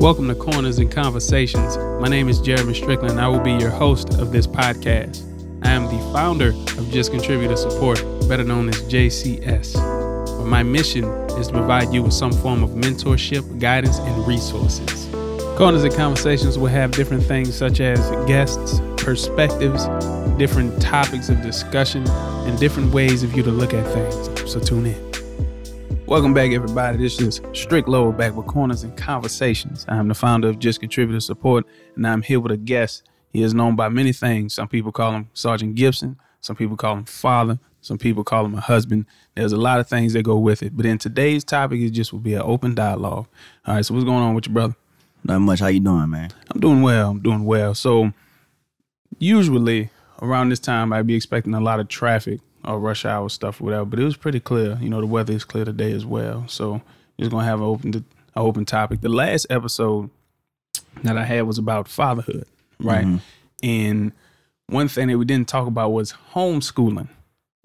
Welcome to Corners and Conversations. My name is Jeremy Strickland, and I will be your host of this podcast. I am the founder of Just Contributor Support, better known as JCS. But my mission is to provide you with some form of mentorship, guidance, and resources. Corners and Conversations will have different things such as guests, perspectives, different topics of discussion, and different ways of you to look at things. So tune in. Welcome back, everybody. This is Strick Lowell back with Corners and Conversations. I'm the founder of Just Contributor Support, and I'm here with a guest. He is known by many things. Some people call him Sergeant Gibson. Some people call him father. Some people call him a husband. There's a lot of things that go with it. But in today's topic, it just will be an open dialogue. All right, so what's going on with your brother? Not much. How you doing, man? I'm doing well. So usually around this time, I'd be expecting a lot of traffic or rush hour stuff or whatever, but it was pretty clear. You know, the weather is clear today as well. So just going to have an open topic. The last episode that I had was about fatherhood, right? Mm-hmm. And one thing that we didn't talk about was homeschooling.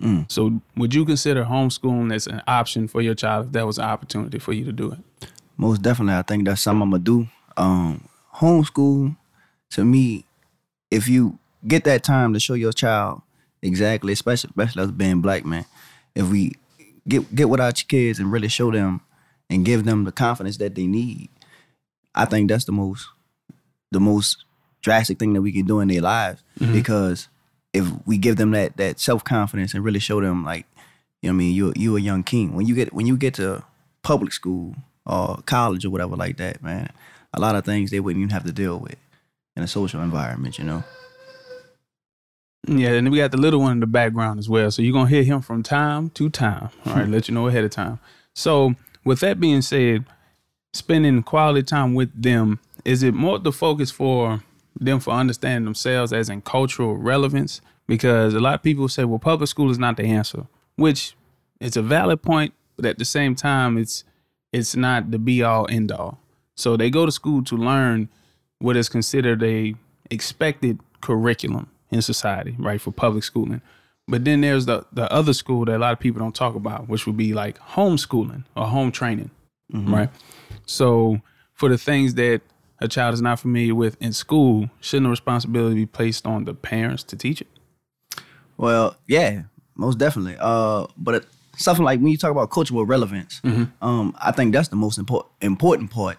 Mm. So would you consider homeschooling as an option for your child if that was an opportunity for you to do it? Most definitely. I think that's something I'm going to do. Homeschool, to me, if you get that time to show your child exactly, especially us being black, man, if we get with our kids and really show them and give them the confidence that they need, I think that's the most drastic thing that we can do in their lives. Mm-hmm. Because if we give them that self-confidence and really show them, like, you know what I mean, you're a young king. When you get to public school or college or whatever like that, man, a lot of things they wouldn't even have to deal with in a social environment, you know? Yeah, and we got the little one in the background as well. So you're going to hear him from time to time. All right, let you know ahead of time. So with that being said, spending quality time with them, is it more the focus for them for understanding themselves as in cultural relevance? Because a lot of people say, well, public school is not the answer, which it's a valid point, but at the same time, it's not the be all end all. So they go to school to learn what is considered a expected curriculum in society, right, for public schooling. But then there's the other school that a lot of people don't talk about, which would be like homeschooling or home training, mm-hmm. right? So for the things that a child is not familiar with in school, shouldn't the responsibility be placed on the parents to teach it? Well, yeah, most definitely. But something like when you talk about cultural relevance, mm-hmm. I think that's the most important part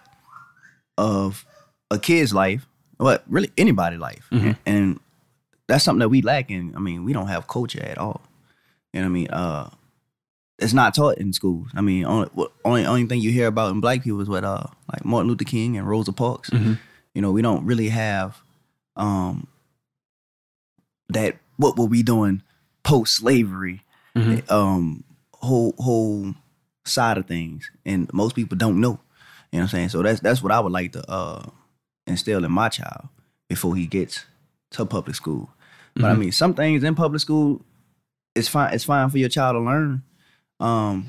of a kid's life, but really anybody's life. Mm-hmm. And that's something that we lack in. I mean, we don't have culture at all. You know what I mean? It's not taught in schools. I mean, only thing you hear about in black people is what like Martin Luther King and Rosa Parks. Mm-hmm. You know, we don't really have that. What were we doing post-slavery? Mm-hmm. Whole side of things, and most people don't know. You know what I'm saying? So that's what I would like to instill in my child before he gets to public school. But mm-hmm. I mean, some things in public school, it's fine for your child to learn. And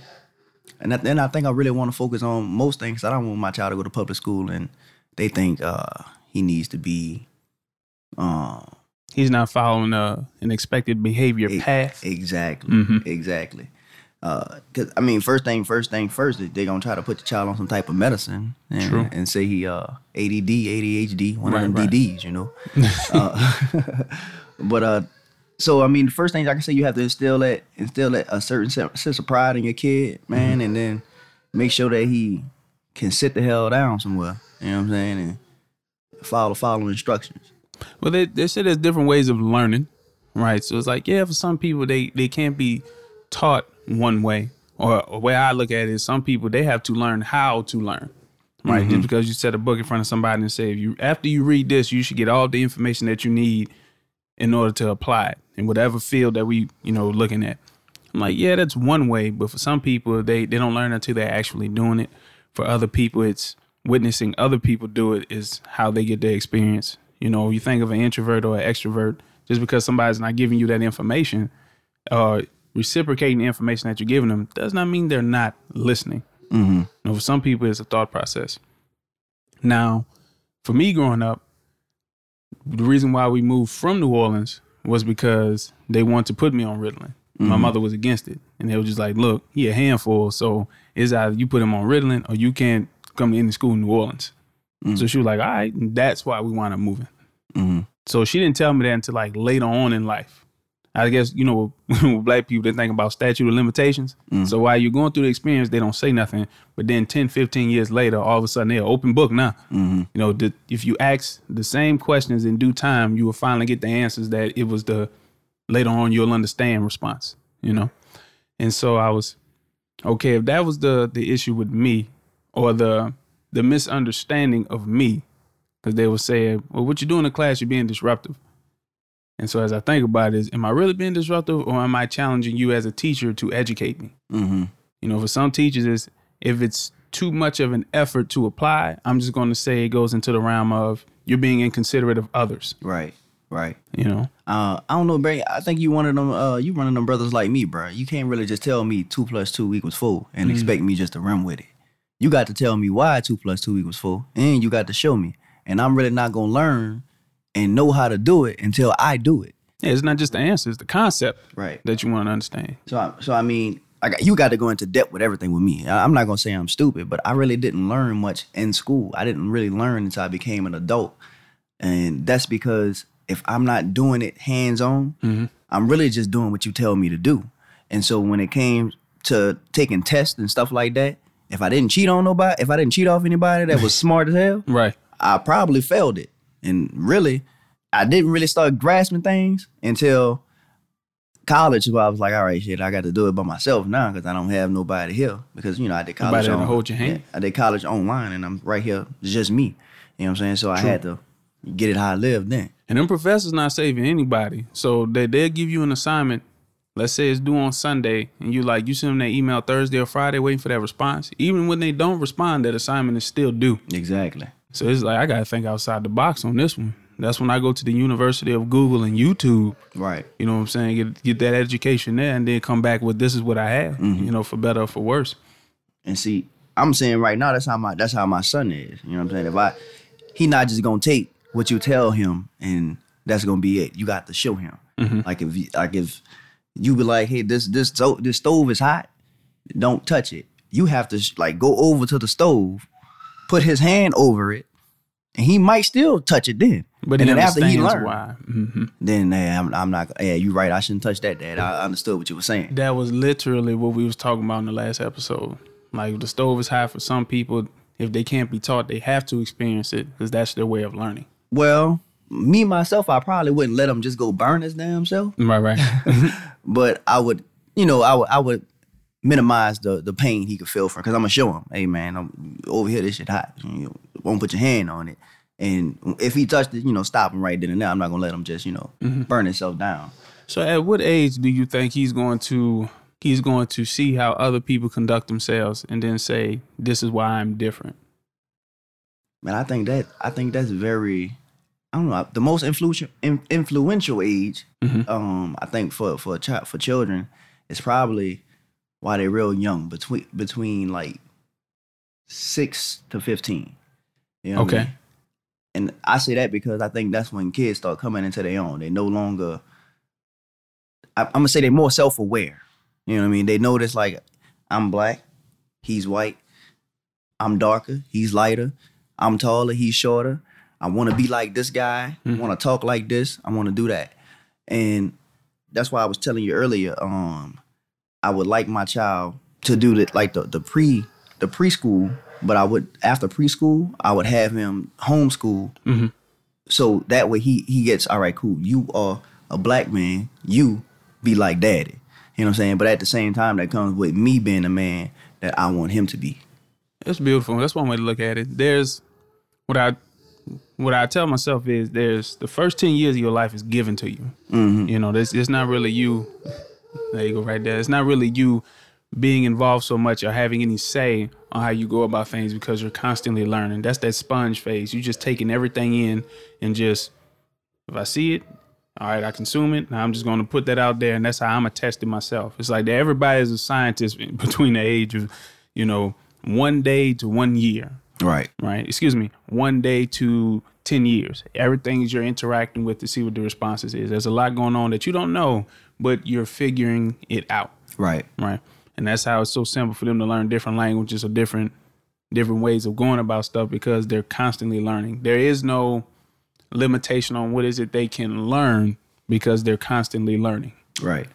then I think I really want to focus on most things. I don't want my child to go to public school and they think he needs to be... he's not following an expected behavior path. Exactly, mm-hmm. exactly. Because I mean, first thing first, they're going to try to put the child on some type of medicine and say he ADD, ADHD, one of them DDs, you know. So I mean, the first thing I can say, you have to instill that a certain sense of pride in your kid, man, mm-hmm. and then make sure that he can sit the hell down somewhere, you know what I'm saying, and follow instructions. Well, they say there's different ways of learning, right? So it's like, yeah, for some people, they can't be taught one way, or the way I look at it is some people, they have to learn how to learn, right? Mm-hmm. Just because you set a book in front of somebody and say, after you read this, you should get all the information that you need in order to apply it in whatever field that we, you know, looking at. I'm like, yeah, that's one way. But for some people, they don't learn until they're actually doing it. For other people, it's witnessing other people do it is how they get their experience. You know, you think of an introvert or an extrovert, just because somebody's not giving you that information, reciprocating the information that you're giving them does not mean they're not listening. Mm-hmm. You know, for some people, it's a thought process. Now, for me growing up, the reason why we moved from New Orleans was because they wanted to put me on Ritalin. Mm-hmm. My mother was against it. And they were just like, look, he a handful. So it's either you put him on Ritalin or you can't come to any school in New Orleans. Mm-hmm. So she was like, all right, that's why we wound up moving. Mm-hmm. So she didn't tell me that until like later on in life. I guess, you know, with black people, they think about statute of limitations. Mm-hmm. So while you're going through the experience, they don't say nothing. But then 10, 15 years later, all of a sudden, they're open book now. Mm-hmm. You know, if you ask the same questions in due time, you will finally get the answers that it was the later on you'll understand response, you know. And so I was, okay, if that was the issue with me or the misunderstanding of me, because they would say, well, what you do in the class, you're being disruptive. And so as I think about it, is, am I really being disruptive or am I challenging you as a teacher to educate me? Mm-hmm. You know, for some teachers, is if it's too much of an effort to apply, I'm just going to say it goes into the realm of you're being inconsiderate of others. Right, right. You know? I don't know, Barry. I think you one of them, you one of them brothers like me, bro. You can't really just tell me 2 + 2 = 4 and expect me just to run with it. You got to tell me why 2 + 2 = 4 and you got to show me. And I'm really not going to learn and know how to do it until I do it. Yeah, it's not just the answer, it's the concept that you want to understand. So I mean, you got to go into depth with everything with me. I'm not going to say I'm stupid, but I really didn't learn much in school. I didn't really learn until I became an adult. And that's because if I'm not doing it hands-on, mm-hmm. I'm really just doing what you tell me to do. And so when it came to taking tests and stuff like that, if I didn't cheat on nobody, if I didn't cheat off anybody that was smart as hell, right, I probably failed it. And really, I didn't really start grasping things until college, where I was like, all right, shit, I got to do it by myself now because I don't have nobody here. Because, you know, I did college online. Nobody to hold your hand? Yeah, I did college online and I'm right here. It's just me. You know what I'm saying? So I had to get it how I lived then. And them professors not saving anybody. So they'll give you an assignment. Let's say it's due on Sunday and you send them that email Thursday or Friday waiting for that response. Even when they don't respond, that assignment is still due. Exactly. So it's like, I got to think outside the box on this one. That's when I go to the University of Google and YouTube. Right. You know what I'm saying? Get that education there and then come back with this is what I have, mm-hmm. you know, for better or for worse. And see, I'm saying right now, that's how my son is. You know what I'm saying? He not just going to take what you tell him and that's going to be it. You got to show him. Mm-hmm. Like if you be like, hey, this stove is hot, don't touch it. You have to like go over to the stove, put his hand over it, and he might still touch it then. But and then after he learned, why. Mm-hmm. Then I'm not. Yeah, you're right. I shouldn't touch that, Dad. I understood what you were saying. That was literally what we was talking about in the last episode. Like the stove is hot for some people. If they can't be taught, they have to experience it because that's their way of learning. Well, me myself, I probably wouldn't let them just go burn his damn self. Right. But I would, you know, I would minimize the pain he could feel from, because I'm gonna show him, hey man, I'm over here, this shit hot, you know, won't put your hand on it, and if he touched it, you know, stop him right then and there. I'm not gonna let him just, you know, mm-hmm. burn himself down. So at what age do you think he's going to see how other people conduct themselves and then say, this is why I'm different? Man, I think that's very, I don't know, the most influential age, mm-hmm. I think for children is probably while they're real young, between like 6 to 15. You know what I mean? And I say that because I think that's when kids start coming into their own. They no longer, I'm going to say they're more self-aware. You know what I mean? They notice like, I'm black, he's white, I'm darker, he's lighter, I'm taller, he's shorter. I want to be like this guy. Mm-hmm. I want to talk like this. I want to do that. And that's why I was telling you earlier, I would like my child to do the preschool, but I would, after preschool, I would have him homeschool. Mm-hmm. So that way he gets, all right, cool, you are a black man, you be like daddy. You know what I'm saying? But at the same time, that comes with me being a man that I want him to be. It's beautiful. That's one way to look at it. There's, what I tell myself is, there's the first 10 years of your life is given to you. Mm-hmm. You know, it's not really you. There you go, right there. It's not really you being involved so much or having any say on how you go about things because you're constantly learning. That's that sponge phase. You're just taking everything in and just, if I see it, all right, I consume it. Now I'm just going to put that out there, and that's how I'm attesting myself. It's like everybody is a scientist between the age of, you know, 1 day to 1 year. Right. Excuse me. 1 day to 10 years. Everything you're interacting with to see what the responses is. There's a lot going on that you don't know, but you're figuring it out. Right. And that's how it's so simple for them to learn different languages or different different ways of going about stuff because they're constantly learning. There is no limitation on what is it they can learn because they're constantly learning. Right.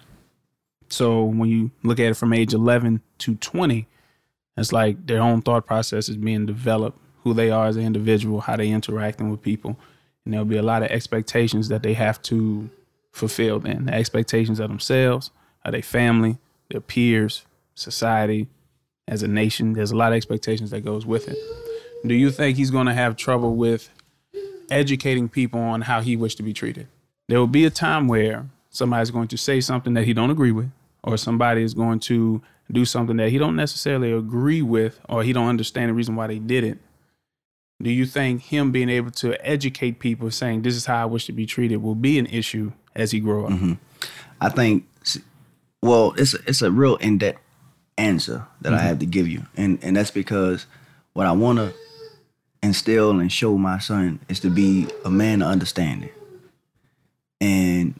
So when you look at it from age 11 to 20, it's like their own thought process is being developed, who they are as an individual, how they interacting with people. And there'll be a lot of expectations that they have to fulfill then. The expectations of themselves, of their family, their peers, society, as a nation. There's a lot of expectations that goes with it. Do you think he's going to have trouble with educating people on how he wished to be treated? There will be a time where somebody's going to say something that he don't agree with, or somebody is going to do something that he don't necessarily agree with, or he don't understand the reason why they did it. Do you think him being able to educate people saying this is how I wish to be treated will be an issue as he grows up? Mm-hmm. I think, well, it's a real in-depth answer that I have to give you. And that's because what I want to instill and show my son is to be a man of understanding. And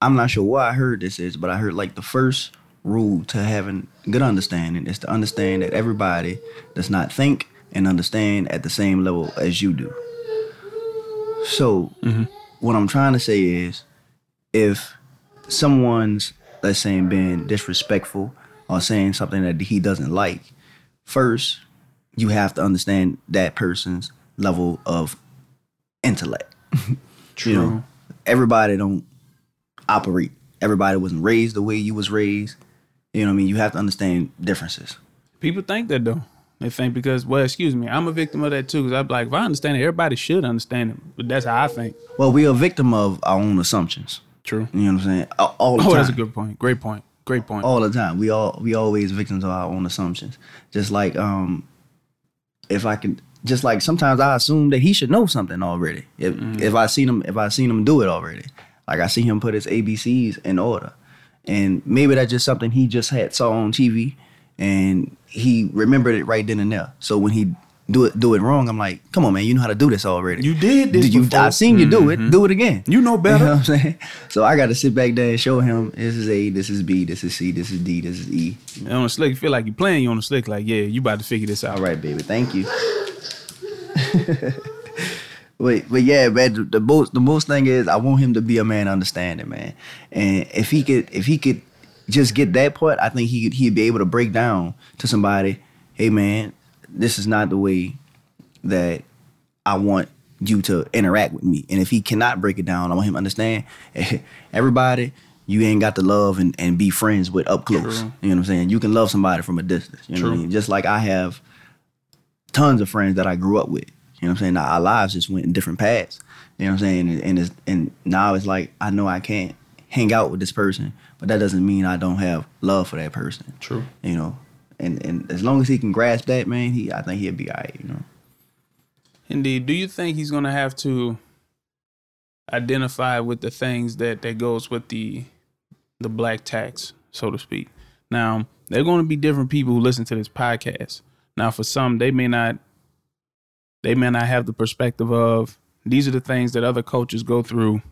I'm not sure why I heard this is, but I heard like the first rule to having good understanding is to understand that everybody does not think and understand at the same level as you do. So what I'm trying to say is if someone's, let's say, being disrespectful or saying something that he doesn't like, first, you have to understand that person's level of intellect. True. You know, everybody don't operate. Everybody wasn't raised the way you was raised. You know what I mean? You have to understand differences. People think that, though. They think because, well, excuse me, I'm a victim of that, too, because I'm like, if I understand it, everybody should understand it. But that's how I think. Well, we're a victim of our own assumptions. True. You know what I'm saying? All the time. Oh, that's a good point. Great point. Great point. All the time. We always victims of our own assumptions. Just like sometimes I assume that he should know something already. If I seen him do it already. Like I see him put his ABCs in order. And maybe that's just something he just had saw on TV and he remembered it right then and there. So when he do it wrong, I'm like, come on, man, you know how to do this already. You did this before. I've seen you do it. Do it again. You know better. You know what I'm saying? So I got to sit back there and show him, this is A, this is B, this is C, this is D, this is E. And on the slick, you feel like you're playing you on the slick, like, yeah, you about to figure this out. All right, baby, thank you. But yeah, man, the most thing is I want him to be a man understanding, man. And if he could just get that part, I think he'd be able to break down to somebody, hey, man, this is not the way that I want you to interact with me. And if he cannot break it down, I want him to understand, everybody, you ain't got to love and be friends with up close. True. You know what I'm saying? You can love somebody from a distance. You know True. What I mean? Just like I have tons of friends that I grew up with. You know what I'm saying? Now, our lives just went in different paths. You know what I'm saying? And now it's like, I know I can't hang out with this person, but that doesn't mean I don't have love for that person. True. You know? And as long as he can grasp that, man, I think he'll be all right, you know. Indeed. Do you think he's going to have to identify with the things that goes with the black tax, so to speak? Now, there are going to be different people who listen to this podcast. Now, for some, they may not have the perspective of these are the things that other cultures go through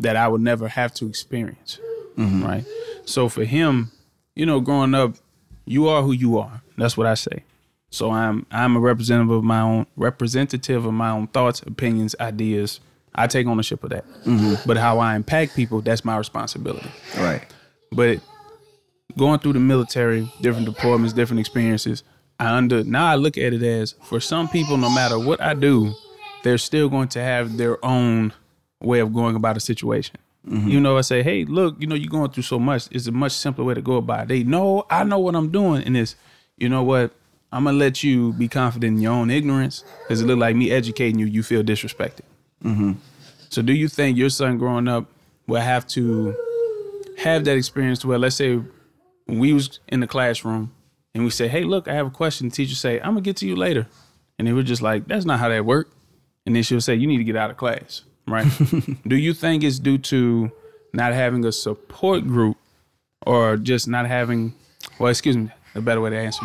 that I would never have to experience, right? So for him, you know, growing up, you are who you are. That's what I say. So I'm a representative of my own thoughts, opinions, ideas. I take ownership of that. But how I impact people, that's my responsibility. Right. But going through the military, different deployments, different experiences, now I look at it as for some people, no matter what I do, they're still going to have their own way of going about a situation. You know, I say, hey, look, you know, you're going through so much. It's a much simpler way to go about it. They know, I know what I'm doing in this. You know what? I'm going to let you be confident in your own ignorance because it look like me educating you, you feel disrespected. So do you think your son growing up will have to have that experience where, let's say, when we was in the classroom and we say, hey, look, I have a question. The teacher say, I'm going to get to you later. And they were just like, that's not how that worked. And then she'll say, you need to get out of class. Right. Do you think it's due to not having a support group or just not having, well, excuse me, a better way to ask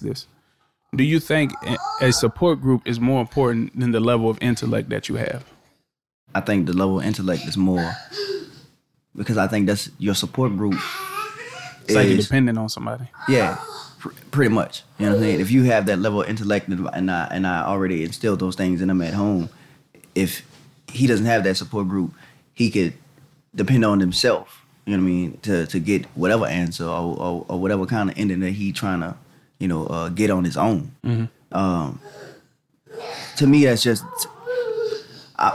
this. Do you think a support group is more important than the level of intellect that you have? I think the level of intellect is more because I think that's your support group It's like you're dependent on somebody. Yeah, pretty much. You know what I'm saying? If you have that level of intellect, and I already instilled those things in him at home, if he doesn't have that support group, he could depend on himself, you know what I mean, to get whatever answer or whatever kind of ending that he trying to, you know, get on his own. Mm-hmm. To me, that's just...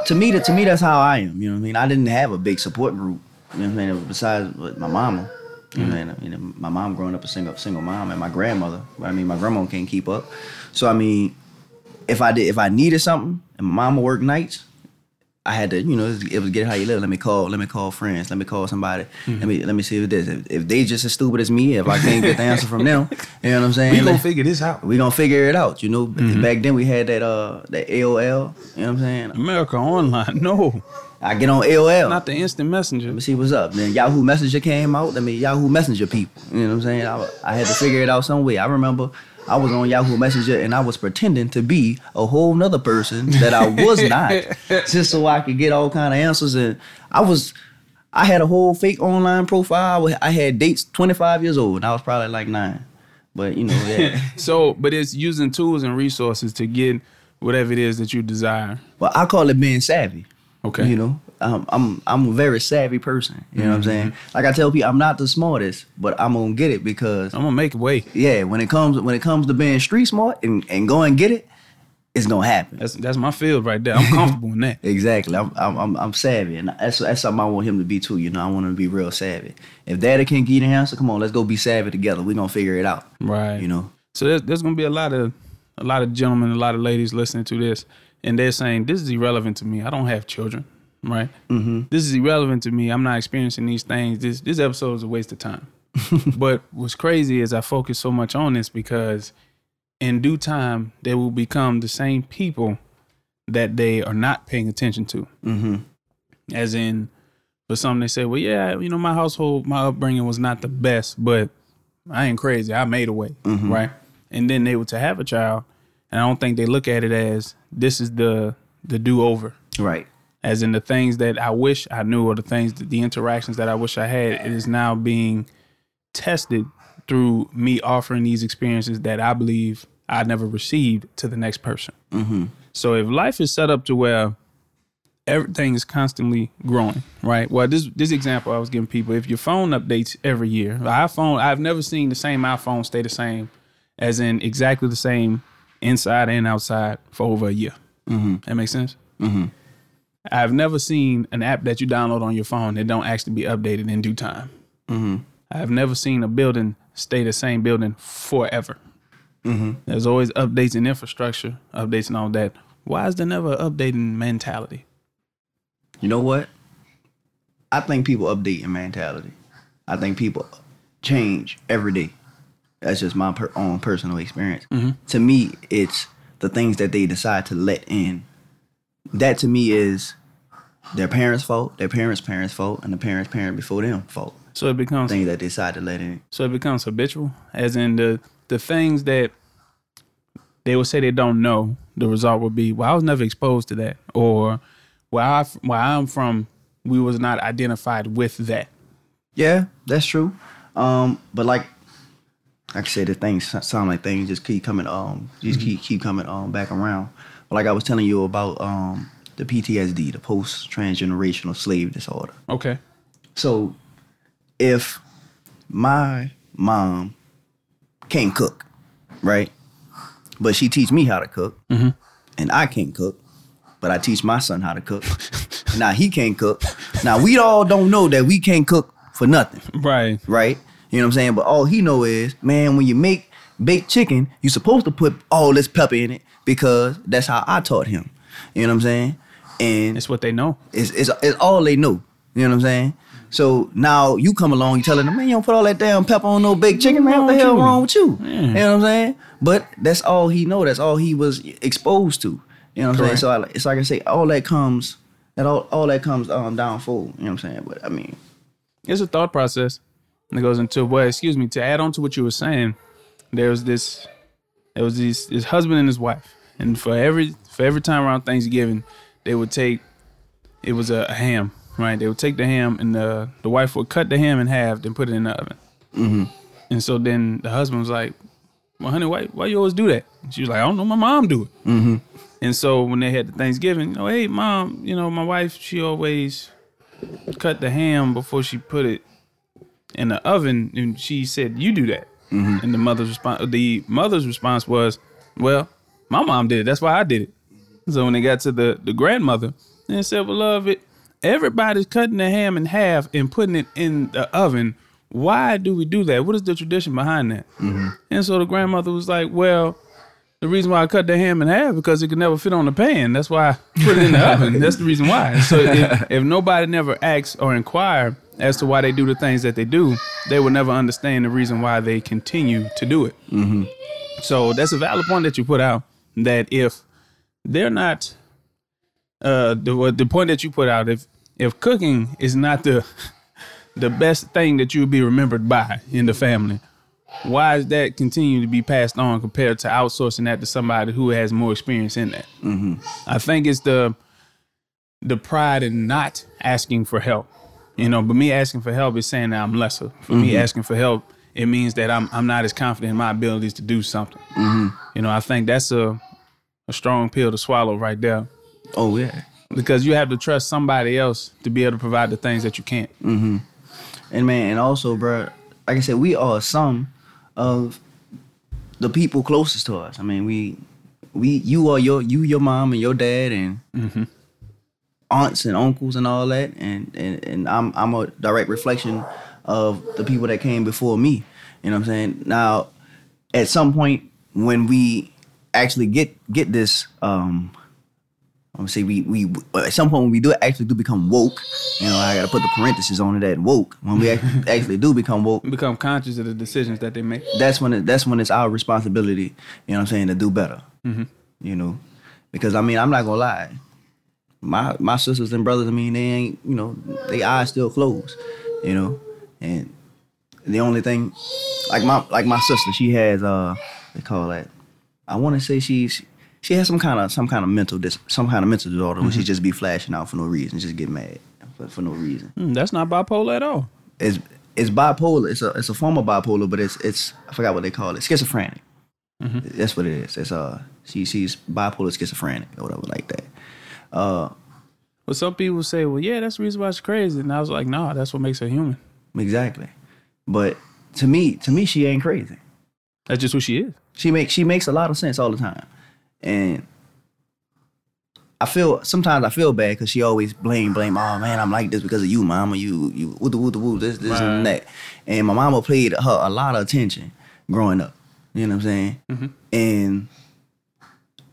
To me, that's how I am. You know what I mean? I didn't have a big support group. You know what I mean? Besides my mama. You know what I mean? My mom growing up a single mom, and my grandmother. I mean, my grandma can't keep up. So I mean, if I needed something, and my mama worked nights, I had to. You know, it was get it how you live. Let me call friends. Let me call somebody. Mm-hmm. Let me see if this. If they just as stupid as me, if I can't get the answer from them, you know what I'm saying? We gonna figure this out. We gonna figure it out. You know, mm-hmm. Back then we had that AOL. You know what I'm saying? America Online. No. I get on AOL. Not the instant messenger. Let me see what's up. Then Yahoo Messenger came out. I mean, Yahoo Messenger people. You know what I'm saying? I had to figure it out some way. I remember I was on Yahoo Messenger and I was pretending to be a whole nother person that I was not, just so I could get all kind of answers. And I had a whole fake online profile. I had dates 25 years old and I was probably like 9. But, you know, yeah. But it's using tools and resources to get whatever it is that you desire. Well, I call it being savvy. Okay. You know, I'm a very savvy person. You know what I'm saying? Like I tell people, I'm not the smartest, but I'm gonna get it because I'm gonna make a way. Yeah, when it comes to being street smart and go and get it, it's gonna happen. That's my field right there. I'm comfortable in that. Exactly. I'm savvy, and that's something I want him to be too. You know, I want him to be real savvy. If Daddy can't get an answer, come on, let's go be savvy together. We're gonna figure it out. Right. You know. So there's gonna be a lot of gentlemen, a lot of ladies listening to this. And they're saying, this is irrelevant to me. I don't have children, right? Mm-hmm. This is irrelevant to me. I'm not experiencing these things. This episode is a waste of time. But what's crazy is I focus so much on this because in due time, they will become the same people that they are not paying attention to. Mm-hmm. As in, for some, they say, well, yeah, you know, my household, my upbringing was not the best, but I ain't crazy. I made a way, mm-hmm. right? And then they were to have a child. And I don't think they look at it as this is the do-over. Right. As in the things that I wish I knew or the interactions that I wish I had, it is now being tested through me offering these experiences that I believe I never received to the next person. Mm-hmm. So if life is set up to where everything is constantly growing, right? Well, this example I was giving people, if your phone updates every year, I've never seen the same iPhone stay the same, as in exactly the same inside and outside for over a year. Mm-hmm. That makes sense? Mm-hmm. I've never seen an app that you download on your phone that don't actually be updated in due time. Mm-hmm. I've never seen a building stay the same building forever. Mm-hmm. There's always updates in infrastructure, updates and all that. Why is there never an updating mentality? You know what? I think people update in mentality. I think people change every day. That's just my own personal experience. Mm-hmm. To me, it's the things that they decide to let in. That to me is their parents' fault, their parents' parents' fault, and the parents' parent before them fault. So it becomes things that they decide to let in. So it becomes habitual, as in the things that they would say they don't know. The result would be, well, I was never exposed to that, or where I'm from, we was not identified with that. Yeah, that's true. But like. Like I said, the things sound like things just keep coming, keep coming back around. But like I was telling you about the PTSD, the post-transgenerational slave disorder. Okay. So if my mom can't cook, right, but she teach me how to cook, mm-hmm. and I can't cook, but I teach my son how to cook. Now he can't cook. Now we all don't know that we can't cook for nothing. Right. Right. You know what I'm saying? But all he know is, man, when you make baked chicken, you're supposed to put all this pepper in it because that's how I taught him. You know what I'm saying? And it's what they know. It's all they know. You know what I'm saying? So now you come along, you telling them, man, you don't put all that damn pepper on no baked chicken, man. What the hell wrong with you? Yeah. You know what I'm saying? But that's all he know. That's all he was exposed to. You know what I'm saying? So it's like I say, all that comes downfold. You know what I'm saying? But I mean, it's a thought process. And it goes into, well, excuse me, to add on to what you were saying, there was this husband and his wife. And for every time around Thanksgiving, it was a ham, right? They would take the ham and the wife would cut the ham in half and put it in the oven. Mm-hmm. And so then the husband was like, well, honey, why you always do that? And she was like, I don't know, my mom do it. Mm-hmm. And so when they had the Thanksgiving, you know, hey, mom, you know, my wife, she always cut the ham before she put it in the oven. And she said, you do that. Mm-hmm. And the mother's response was, well, my mom did it. That's why I did it. So when they got to the grandmother, they said, well, love it. Everybody's cutting the ham in half and putting it in the oven. Why do we do that? What is the tradition behind that? Mm-hmm. And so the grandmother was like, well, the reason why I cut the ham in half is because it could never fit on the pan. That's why I put it in the oven. That's the reason why. So if nobody never asks or inquire as to why they do the things that they do, they will never understand the reason why they continue to do it. Mm-hmm. So that's a valid point that you put out, that if they're not, the point that you put out, if cooking is not the best thing that you'll be remembered by in the family, why is that continue to be passed on compared to outsourcing that to somebody who has more experience in that? Mm-hmm. I think it's the pride in not asking for help. You know, but me asking for help is saying that I'm lesser. For mm-hmm. me asking for help, it means that I'm not as confident in my abilities to do something. Mm-hmm. You know, I think that's a strong pill to swallow right there. Oh, yeah. Because you have to trust somebody else to be able to provide the things that you can't. Mm-hmm. And, man, and also, bro, like I said, we are some of the people closest to us. I mean, you are your mom and your dad and mm-hmm. aunts and uncles and all that. And I'm a direct reflection of the people that came before me. You know what I'm saying? Now, at some point when we actually get this, I'm gonna say we at some point when we do become woke, you know, I gotta put the parentheses on it at woke. When we actually do become woke, become conscious of the decisions that they make. That's when it's our responsibility, you know what I'm saying, to do better. Mm-hmm. You know, because I mean, I'm not gonna lie, my sisters and brothers, I mean, they ain't, you know, their eyes still closed, you know, and the only thing, like my sister, she has they call that, I want to say she has some kind of mental disorder, mm-hmm. where she just be flashing out for no reason, just get mad for no reason. That's not bipolar at all. It's bipolar. It's a form of bipolar, but it's I forgot what they call it. Schizophrenic. Mm-hmm. That's what it is. It's she's bipolar, schizophrenic, or whatever like that. Well, some people say, well, yeah, that's the reason why she's crazy, and I was like, nah, that's what makes her human. Exactly. But to me, she ain't crazy. That's just who she is. She makes a lot of sense all the time. And sometimes I feel bad because she always blame. Oh man, I'm like this because of you, mama. You woo this right. and that. And my mama paid her a lot of attention growing up. You know what I'm saying? Mm-hmm. And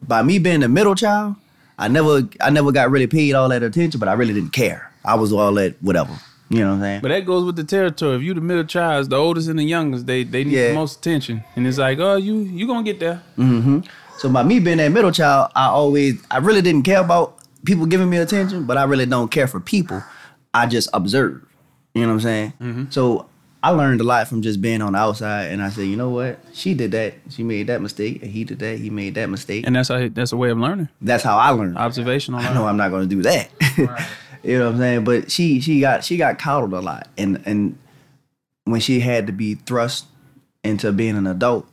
by me being the middle child, I never got really paid all that attention, but I really didn't care. I was all that whatever. You know what I'm saying? But that goes with the territory. If you the middle child, the oldest and the youngest, they need the most attention. And it's like, oh, you gonna get there. Mm-hmm. So by me being that middle child, I really didn't care about people giving me attention, but I really don't care for people. I just observe. You know what I'm saying? Mm-hmm. So I learned a lot from just being on the outside, and I said, you know what? She did that. She made that mistake. He did that. He made that mistake. And that's a way of learning. That's how I learned. Observational. I know I'm not going to do that. Right. You know what I'm saying? But she got coddled a lot, and when she had to be thrust into being an adult,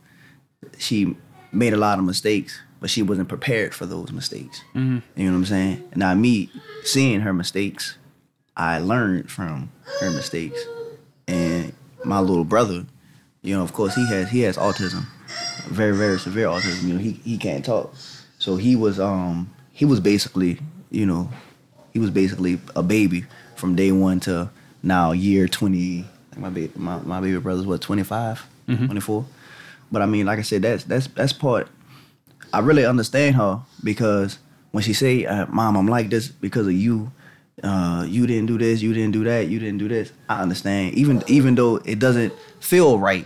she made a lot of mistakes, but she wasn't prepared for those mistakes. Mm-hmm. You know what I'm saying? And now me seeing her mistakes, I learned from her mistakes. And my little brother, you know, of course he has autism, very, very severe autism. You know, he can't talk. So he was basically, you know, a baby from day one to now year 20. My baby brother's what, 25, mm-hmm. 24? But I mean, like I said, that's part. I really understand her because when she say, "Mom, I'm like this because of you. You didn't do this, you didn't do that, you didn't do this." I understand, even though it doesn't feel right.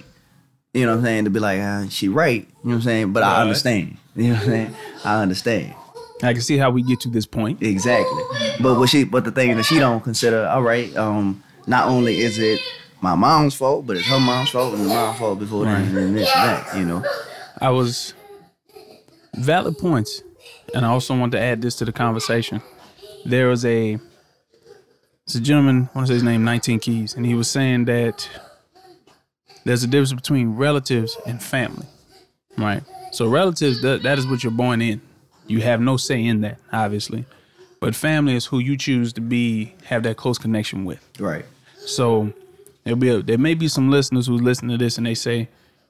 You know what I'm saying? To be like, "She right." You know what I'm saying? But I understand. You know what I'm saying? I understand. I can see how we get to this point. Exactly. But the thing that she don't consider, all right. Not only is it my mom's fault, but it's her mom's fault and the mom's fault before right. that, you know. I was valid points, and I also want to add this to the conversation. There was a gentleman, I want to say his name, 19 Keys, and he was saying that there's a difference between relatives and family, right? So relatives, that is what you're born in. You have no say in that, obviously. But family is who you choose to be, have that close connection with. Right. So there may be some listeners who listen to this and they say,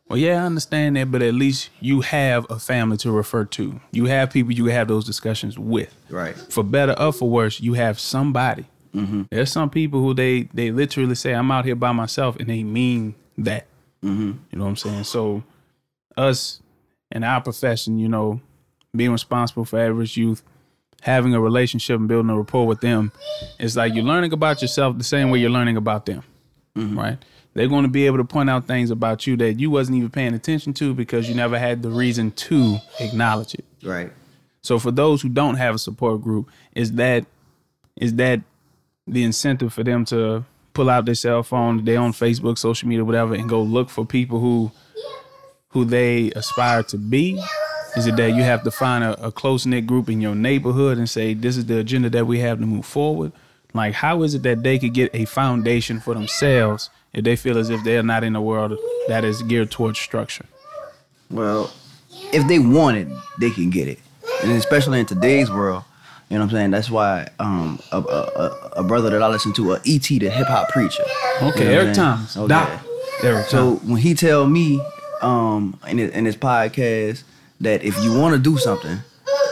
well, yeah, I understand that, but at least you have a family to refer to. You have people you have those discussions with. Right. For better or for worse, you have somebody. Mm-hmm. There's some people who they literally say, I'm out here by myself, and they mean that. Mm-hmm. You know what I'm saying? So us in our profession, you know, being responsible for average youth, having a relationship and building a rapport with them, it's like you're learning about yourself the same way you're learning about them, mm-hmm. right? They're going to be able to point out things about you that you wasn't even paying attention to because you never had the reason to acknowledge it. Right. So for those who don't have a support group, is that the incentive for them to pull out their cell phone, their own Facebook, social media, whatever, and go look for people who they aspire to be? Is it that you have to find a close-knit group in your neighborhood and say, this is the agenda that we have to move forward? Like, how is it that they could get a foundation for themselves if they feel as if they're not in a world that is geared towards structure? Well, if they want it, they can get it. And especially in today's world, you know what I'm saying? That's why a brother that I listen to, E.T., the hip-hop preacher. Okay, you know Eric Thomas. Okay. Doc. Eric Thomas. So when he tell me in his podcast, that if you want to do something,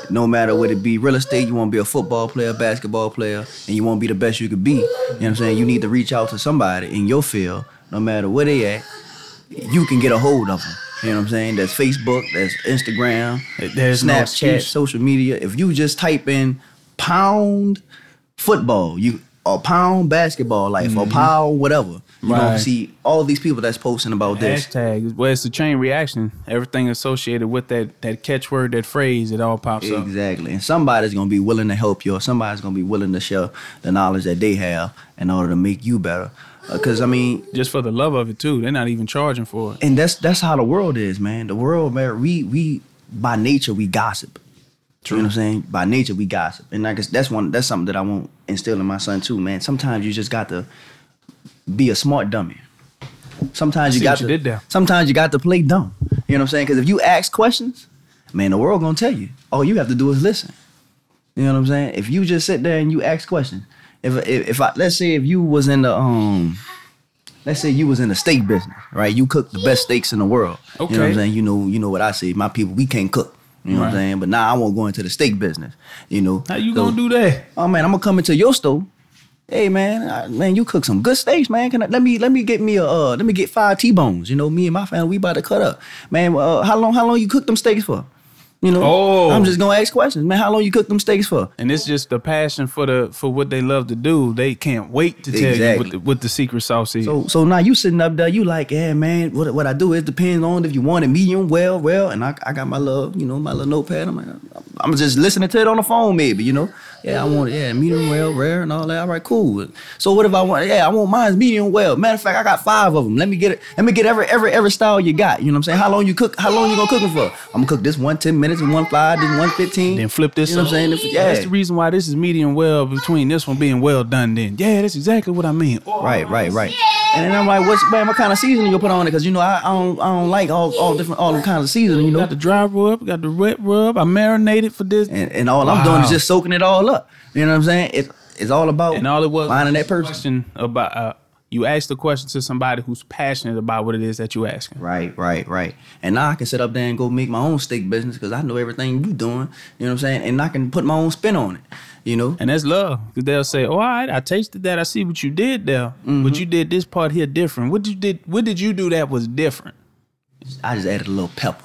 no matter what it be, real estate, you want to be a football player, basketball player, and you want to be the best you could be, you know what I'm saying? You need to reach out to somebody in your field, no matter where they at, you can get a hold of them. You know what I'm saying? That's Facebook, that's Instagram, there's Snapchat, no social media. If you just type in pound football, or pound basketball life, mm-hmm. or pound whatever, you right. don't see all these people that's posting about this. Hashtags. Well, it's the chain reaction. Everything associated with that catchword, that phrase, it all pops up. Exactly. And somebody's going to be willing to help you, or somebody's going to be willing to share the knowledge that they have in order to make you better. Because, I mean... just for the love of it, too. They're not even charging for it. And that's how the world is, man. The world, man, we by nature, we gossip. True. You know what I'm saying? By nature, we gossip. And I guess that's something that I won't instill in my son, too, man. Sometimes you just got to... be a smart dummy. Sometimes you got to play dumb. You know what I'm saying? Because if you ask questions, man, the world gonna tell you. All you have to do is listen. You know what I'm saying? If you just sit there and you ask questions, let's say you was in the steak business, right? You cook the best steaks in the world. Okay. You know what I'm saying? You know what I say. My people, we can't cook. You know right. what I'm saying? But now I won't go into the steak business. You know how you gonna do that? Oh man, I'm gonna come into your store. Hey man, you cook some good steaks, man. Let me get 5 T-bones. You know, me and my family, we about to cut up, man. How long you cook them steaks for? You know, I'm just gonna ask questions, man. How long you cook them steaks for? And it's just the passion for what they love to do. They can't wait to tell exactly. you what the secret sauce is. So now you sitting up there, you like, yeah, man. What I do is depends on if you want it medium, well. And I got my little notepad. I'm like, I'm just listening to it on the phone, maybe, you know. Yeah, I want it. Yeah, medium well, rare, and all that. All right, cool. So what if I want? Yeah, I want mine's medium well. Matter of fact, I got 5 of them. Let me get it. Let me get every style you got. You know what I'm saying? How long you gonna cook them for? I'm gonna cook this one 10 minutes and one 5, this one 15. Then flip this. You know what I'm saying? Yeah, that's the reason why this is medium well between this one being well done. Then yeah, that's exactly what I mean. Oh, right. And then I'm like, what kind of seasoning you put on it? Because you know I don't like all the kinds of seasoning. You know, got the dry rub, got the wet rub. I marinated for this, and all I'm doing is just soaking it all up. You know what I'm saying? It's all about finding that person. You ask the question to somebody who's passionate about what it is that you asking. Right. And now I can sit up there and go make my own steak business because I know everything you doing. You know what I'm saying? And I can put my own spin on it. You know? And that's love. Because they'll say, all right, I tasted that. I see what you did there. Mm-hmm. But you did this part here different. What did you do that was different? I just added a little pepper.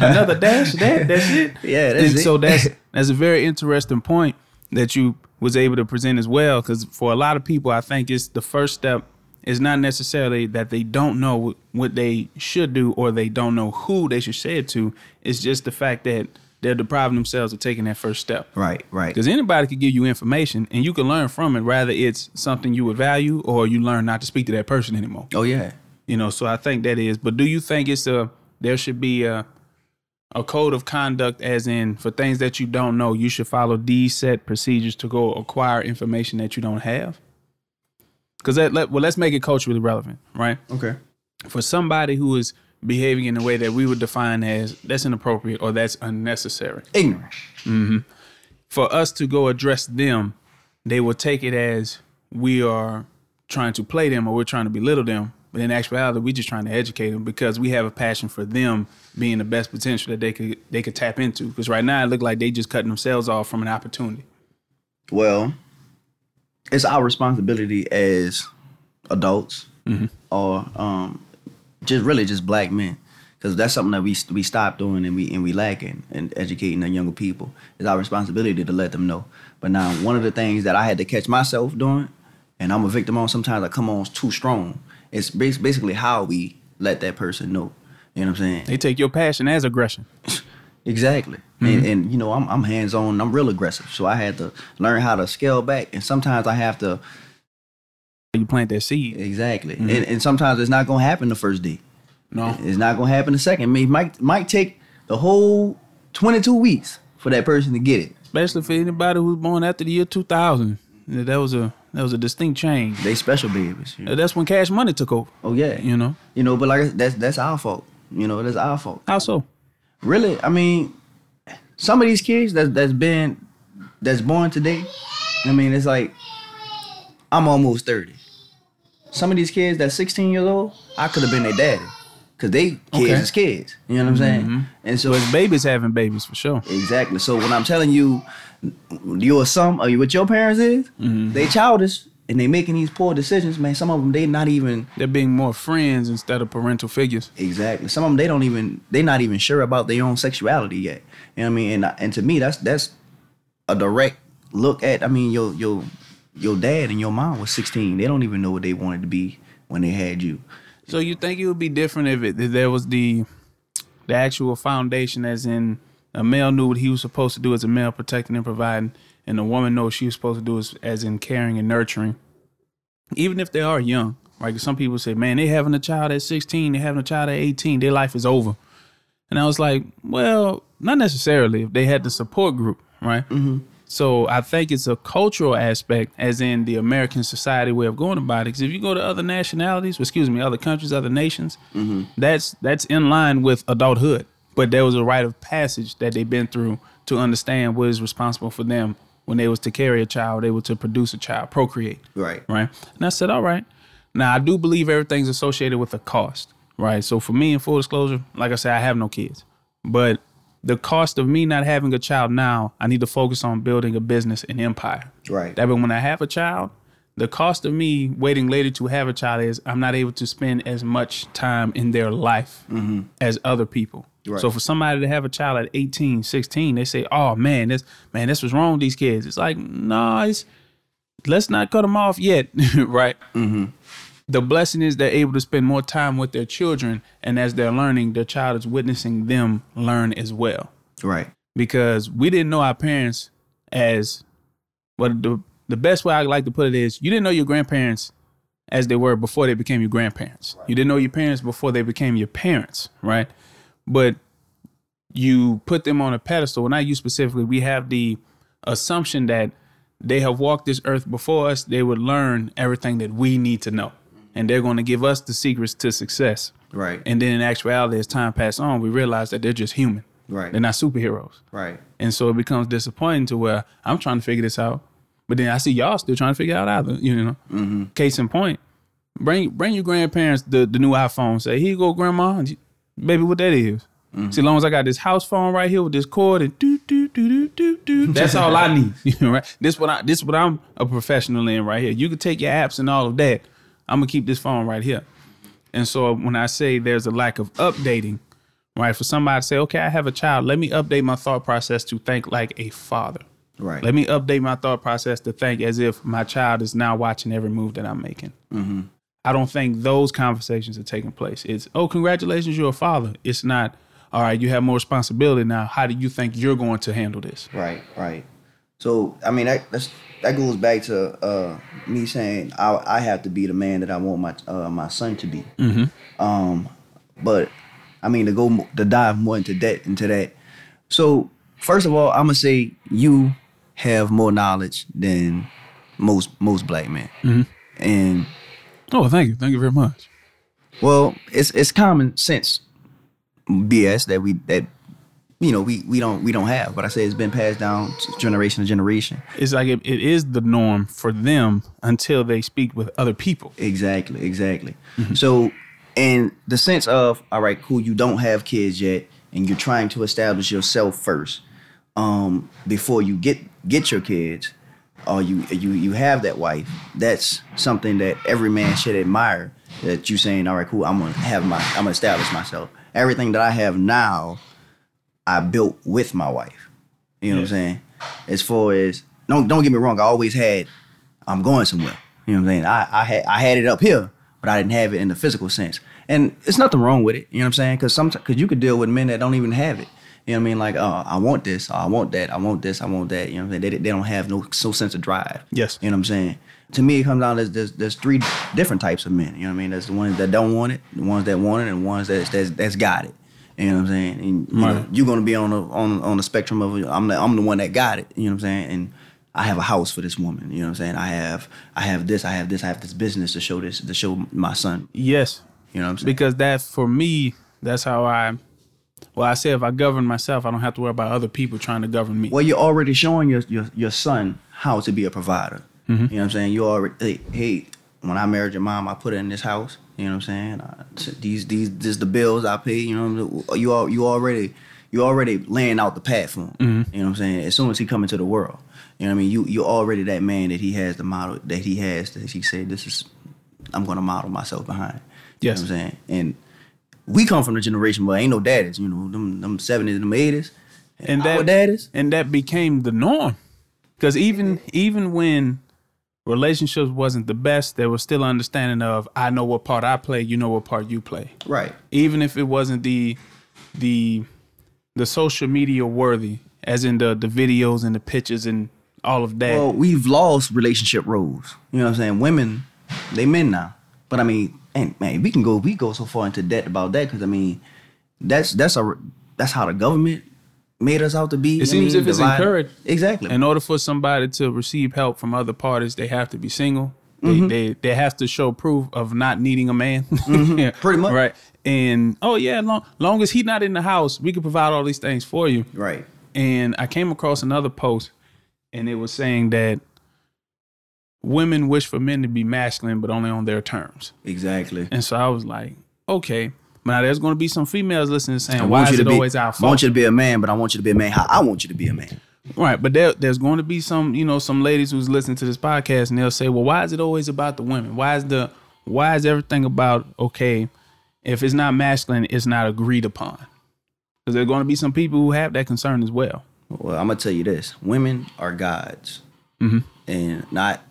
Another dash. That's it. Yeah, that's it. So that's a very interesting point that you was able to present as well, because for a lot of people, I think it's the first step. It's not necessarily that they don't know what they should do or they don't know who they should say it to. It's just the fact that they're depriving themselves of taking that first step. Right. Because anybody could give you information and you can learn from it, rather it's something you would value or you learn not to speak to that person anymore. Oh, yeah. You know, so I think that is. But do you think there should be a code of conduct, as in for things that you don't know, you should follow these set procedures to go acquire information that you don't have? because let's make it culturally relevant, right? Okay. For somebody who is behaving in a way that we would define as that's inappropriate or that's unnecessary. Ignorant. Mm-hmm. For us to go address them, they will take it as we are trying to play them or we're trying to belittle them. But in actuality, we're just trying to educate them because we have a passion for them being the best potential that they could tap into. Because right now it looked like they just cutting themselves off from an opportunity. Well, it's our responsibility as adults or just black men, because that's something that we stop doing and we lacking in educating the younger people. It's our responsibility to let them know. But now one of the things that I had to catch myself doing, and I'm a victim on sometimes I come on too strong. It's basically how we let that person know. You know what I'm saying? They take your passion as aggression. Exactly. Mm-hmm. And you know, I'm hands-on. I'm real aggressive. So I had to learn how to scale back. And sometimes I have to... You plant that seed. Exactly. Mm-hmm. And sometimes it's not going to happen the first day. No. It's not going to happen the second. It might take the whole 22 weeks for that person to get it. Especially for anybody who was born after the year 2000. That was a distinct change. They special babies. You know? That's when Cash Money took over. Oh, yeah. You know? You know, but like that's our fault. You know, that's our fault. How so? Really, I mean, some of these kids that's born today, I mean, it's like, I'm almost 30. Some of these kids that's 16 years old, I could have been their daddy. Because they kids is kids. You know what I'm saying? Mm-hmm. And so it's babies having babies, for sure. Exactly. So when I'm telling you, you're some, or what your parents is, they childish, and they making these poor decisions, man. Some of them, they not even... They're being more friends instead of parental figures. Exactly. Some of them, they're not even sure about their own sexuality yet. You know what I mean? And to me, that's a direct look at, I mean, your dad and your mom was 16. They don't even know what they wanted to be when they had you. So you think it would be different if there was the actual foundation, as in a male knew what he was supposed to do as a male, protecting and providing, and a woman knows she was supposed to do as in caring and nurturing, even if they are young. Like some people say, man, they having a child at 16, they having a child at 18, their life is over. And I was like, well, not necessarily if they had the support group, right? Mm-hmm. So I think it's a cultural aspect, as in the American society way of going about it. Because if you go to other nationalities, other countries, other nations, that's in line with adulthood. But there was a rite of passage that they've been through to understand what is responsible for them when they was to carry a child, they were to produce a child, procreate. Right. And I said, all right. Now, I do believe everything's associated with a cost, right? So for me, in full disclosure, like I said, I have no kids. But the cost of me not having a child now, I need to focus on building a business and empire. Right. That way, when I have a child, the cost of me waiting later to have a child is I'm not able to spend as much time in their life as other people. Right. So for somebody to have a child at 18, 16, they say, oh, man, this was wrong with these kids. It's like, no, let's not cut them off yet, right? Mm-hmm. The blessing is they're able to spend more time with their children, and as they're learning, their child is witnessing them learn as well. Right. Because we didn't know our parents as, the best way I like to put it is, you didn't know your grandparents as they were before they became your grandparents. Right. You didn't know your parents before they became your parents, right? But you put them on a pedestal, not you specifically. We have the assumption that they have walked this earth before us. They would learn everything that we need to know, and they're going to give us the secrets to success. Right. And then in actuality, as time passes on, we realize that they're just human. Right. They're not superheroes. Right. And so it becomes disappointing to where I'm trying to figure this out, but then I see y'all still trying to figure it out either. You know. Mm-hmm. Case in point, bring your grandparents the new iPhone. Say, here you go, Grandma. Baby, what that is. Mm-hmm. See, as long as I got this house phone right here with this cord and do do do do do do, that's all I need. You know, right? This what I'm a professional in right here. You can take your apps and all of that. I'm gonna keep this phone right here. And so when I say there's a lack of updating, right? For somebody to say, okay, I have a child, let me update my thought process to think like a father. Right. Let me update my thought process to think as if my child is now watching every move that I'm making. Mm-hmm. I don't think those conversations are taking place. It's, oh, congratulations, you're a father. It's not, all right, you have more responsibility now. How do you think you're going to handle this? Right. So, I mean, that goes back to me saying I have to be the man that I want my son to be. Mm-hmm. But, I mean, to dive more into that. So, first of all, I'm going to say you have more knowledge than most black men. Mm-hmm. And oh, thank you very much. Well, it's common sense BS that we don't have. But I say it's been passed down generation to generation. It's like it is the norm for them until they speak with other people. Exactly. Mm-hmm. So in the sense of, all right, cool, you don't have kids yet, and you're trying to establish yourself first before you get your kids, or you have that wife. That's something that every man should admire. That you saying, all right, cool, I'm gonna establish myself. Everything that I have now, I built with my wife. You know what I'm saying? As far as, don't get me wrong, I always had, I'm going somewhere. You know what I'm saying? I had it up here, but I didn't have it in the physical sense. And it's nothing wrong with it. You know what I'm saying? Because you could deal with men that don't even have it. You know what I mean? Like, I want this, I want that, I want this, I want that. You know what I'm saying? They don't have no sense of drive. Yes. You know what I'm saying? To me, it comes down to there's three different types of men. You know what I mean? There's the ones that don't want it, the ones that want it, and the ones that's got it. You know what I'm saying? And you're gonna be on the spectrum of I'm the one that got it. You know what I'm saying? And I have a house for this woman. You know what I'm saying? I have this business to show my son. Yes. You know what I'm saying? Because that's, for me, that's how I say if I govern myself, I don't have to worry about other people trying to govern me. Well, you're already showing your son how to be a provider. Mm-hmm. You know what I'm saying? You already, hey, when I married your mom, I put her in this house. You know what I'm saying? These the bills I pay. You know what I'm saying? You already laying out the path for him. Mm-hmm. You know what I'm saying? As soon as he come into the world, you know what I mean? You're already that man that he has, the model that he has, that he said, I'm going to model myself behind. Yes. You know what I'm saying? And we come from the generation where ain't no daddies, you know, them 70s and them 80s. And our daddies. And that became the norm. Because even when relationships wasn't the best, there was still understanding of, I know what part I play, you know what part you play. Right. Even if it wasn't the social media worthy, as in the videos and the pictures and all of that. Well, we've lost relationship roles. You know what I'm saying? Women, they men now. But I mean, and man, we go so far into debt about that, because I mean, that's how the government made us out to be. It seems if it's encouraged. Exactly. In order for somebody to receive help from other parties, they have to be single. Mm-hmm. They have to show proof of not needing a man. Mm-hmm. Yeah. Pretty much. Right. And long as he's not in the house, we can provide all these things for you. Right. And I came across another post, and it was saying that women wish for men to be masculine, but only on their terms. Exactly. And so I was like, okay, now there's going to be some females listening saying, why is it always our fault? I want you to be a man, but I want you to be a man how I want you to be a man. Right. But there's going to be some ladies who's listening to this podcast, and they'll say, well, why is it always about the women? Why is everything about, okay, if it's not masculine, it's not agreed upon? Because there's going to be some people who have that concern as well. Well, I'm going to tell you this. Women are gods. Mm-hmm. And not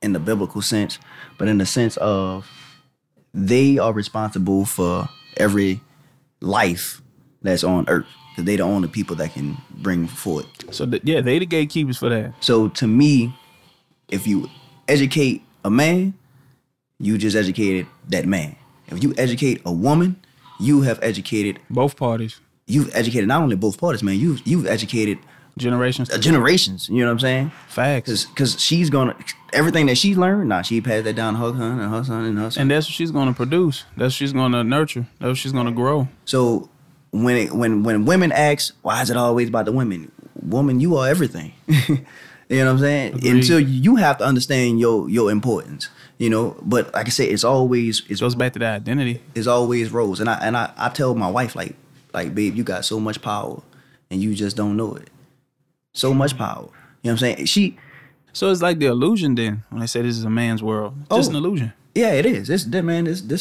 in the biblical sense, but in the sense of they are responsible for every life that's on earth, because they're the only people that can bring forth. So they the gatekeepers for that. So to me, if you educate a man, you just educated that man. If you educate a woman, you have educated both parties. You've educated not only both parties, man. You've educated generations. You know what I'm saying? Facts. Because she's gonna, everything that she learned, she passed that down to her son and her son and her son. And that's what she's gonna produce. That's what she's gonna nurture. That's what she's gonna grow. So when women ask, why is it always about the women? Woman, you are everything. You know what I'm saying? Agreed. Until you have to understand your importance. You know, but like I said, it goes back to the identity. It's always roles. And I tell my wife, like, babe, you got so much power and you just don't know it. So much power. You know what I'm saying? So it's like the illusion then, when they say this is a man's world. It's just an illusion. Yeah, it is. This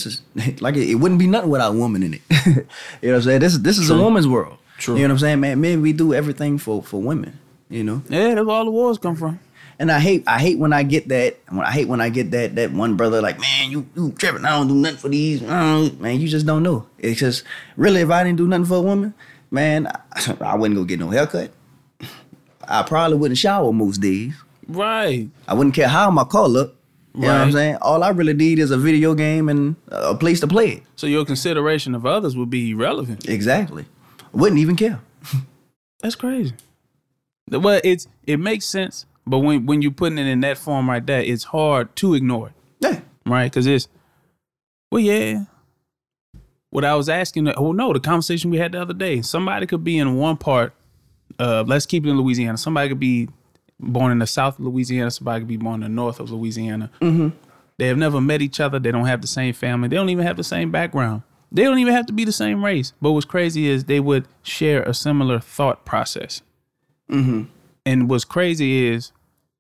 is like, it wouldn't be nothing without a woman in it. You know what I'm saying? This is a woman's world. True. You know what I'm saying? Man, maybe we do everything for women, you know? Yeah, that's where all the wars come from. And I hate when I get that. That one brother like, man, you tripping. I don't do nothing for these. Man, you just don't know. It's just, really, if I didn't do nothing for a woman, man, I wouldn't go get no haircut. I probably wouldn't shower most days. Right. I wouldn't care how my car looked. You know what I'm saying? All I really need is a video game and a place to play it. So your consideration of others would be irrelevant. Exactly. I wouldn't even care. That's crazy. Well, it makes sense, but when you're putting it in that form right there, it's hard to ignore it. right? Because it's, well, yeah. What I was asking, oh no, the conversation we had the other day, somebody could be in one part, let's keep it in Louisiana. Somebody could be born in the south of Louisiana. Somebody could be born in the north of Louisiana. Mm-hmm. They have never met each other. They don't have the same family. They don't even have the same background. They don't even have to be the same race. But what's crazy is they would share a similar thought process. Mm-hmm. And what's crazy is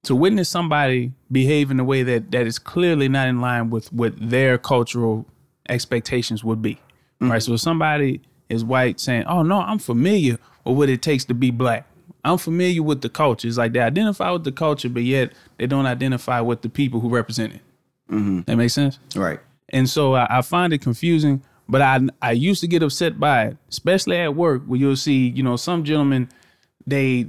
to witness somebody behave in a way that is clearly not in line with what their cultural expectations would be. Mm-hmm. Right. So if somebody is white saying, oh, no, I'm familiar with what it takes to be black. I'm familiar with the culture. It's like they identify with the culture, but yet they don't identify with the people who represent it. Mm-hmm. That makes sense? Right. And so I find it confusing, but I used to get upset by it, especially at work where you'll see, you know, some gentlemen, they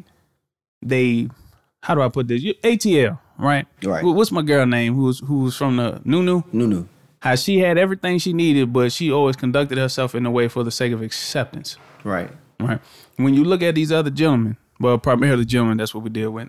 how do I put this? ATL, right? Right. What's my girl name who was from the Nunu? Nunu. How she had everything she needed, but she always conducted herself in a way for the sake of acceptance. Right. Right. When you look at these other gentlemen, well, primarily gentlemen, that's what we deal with.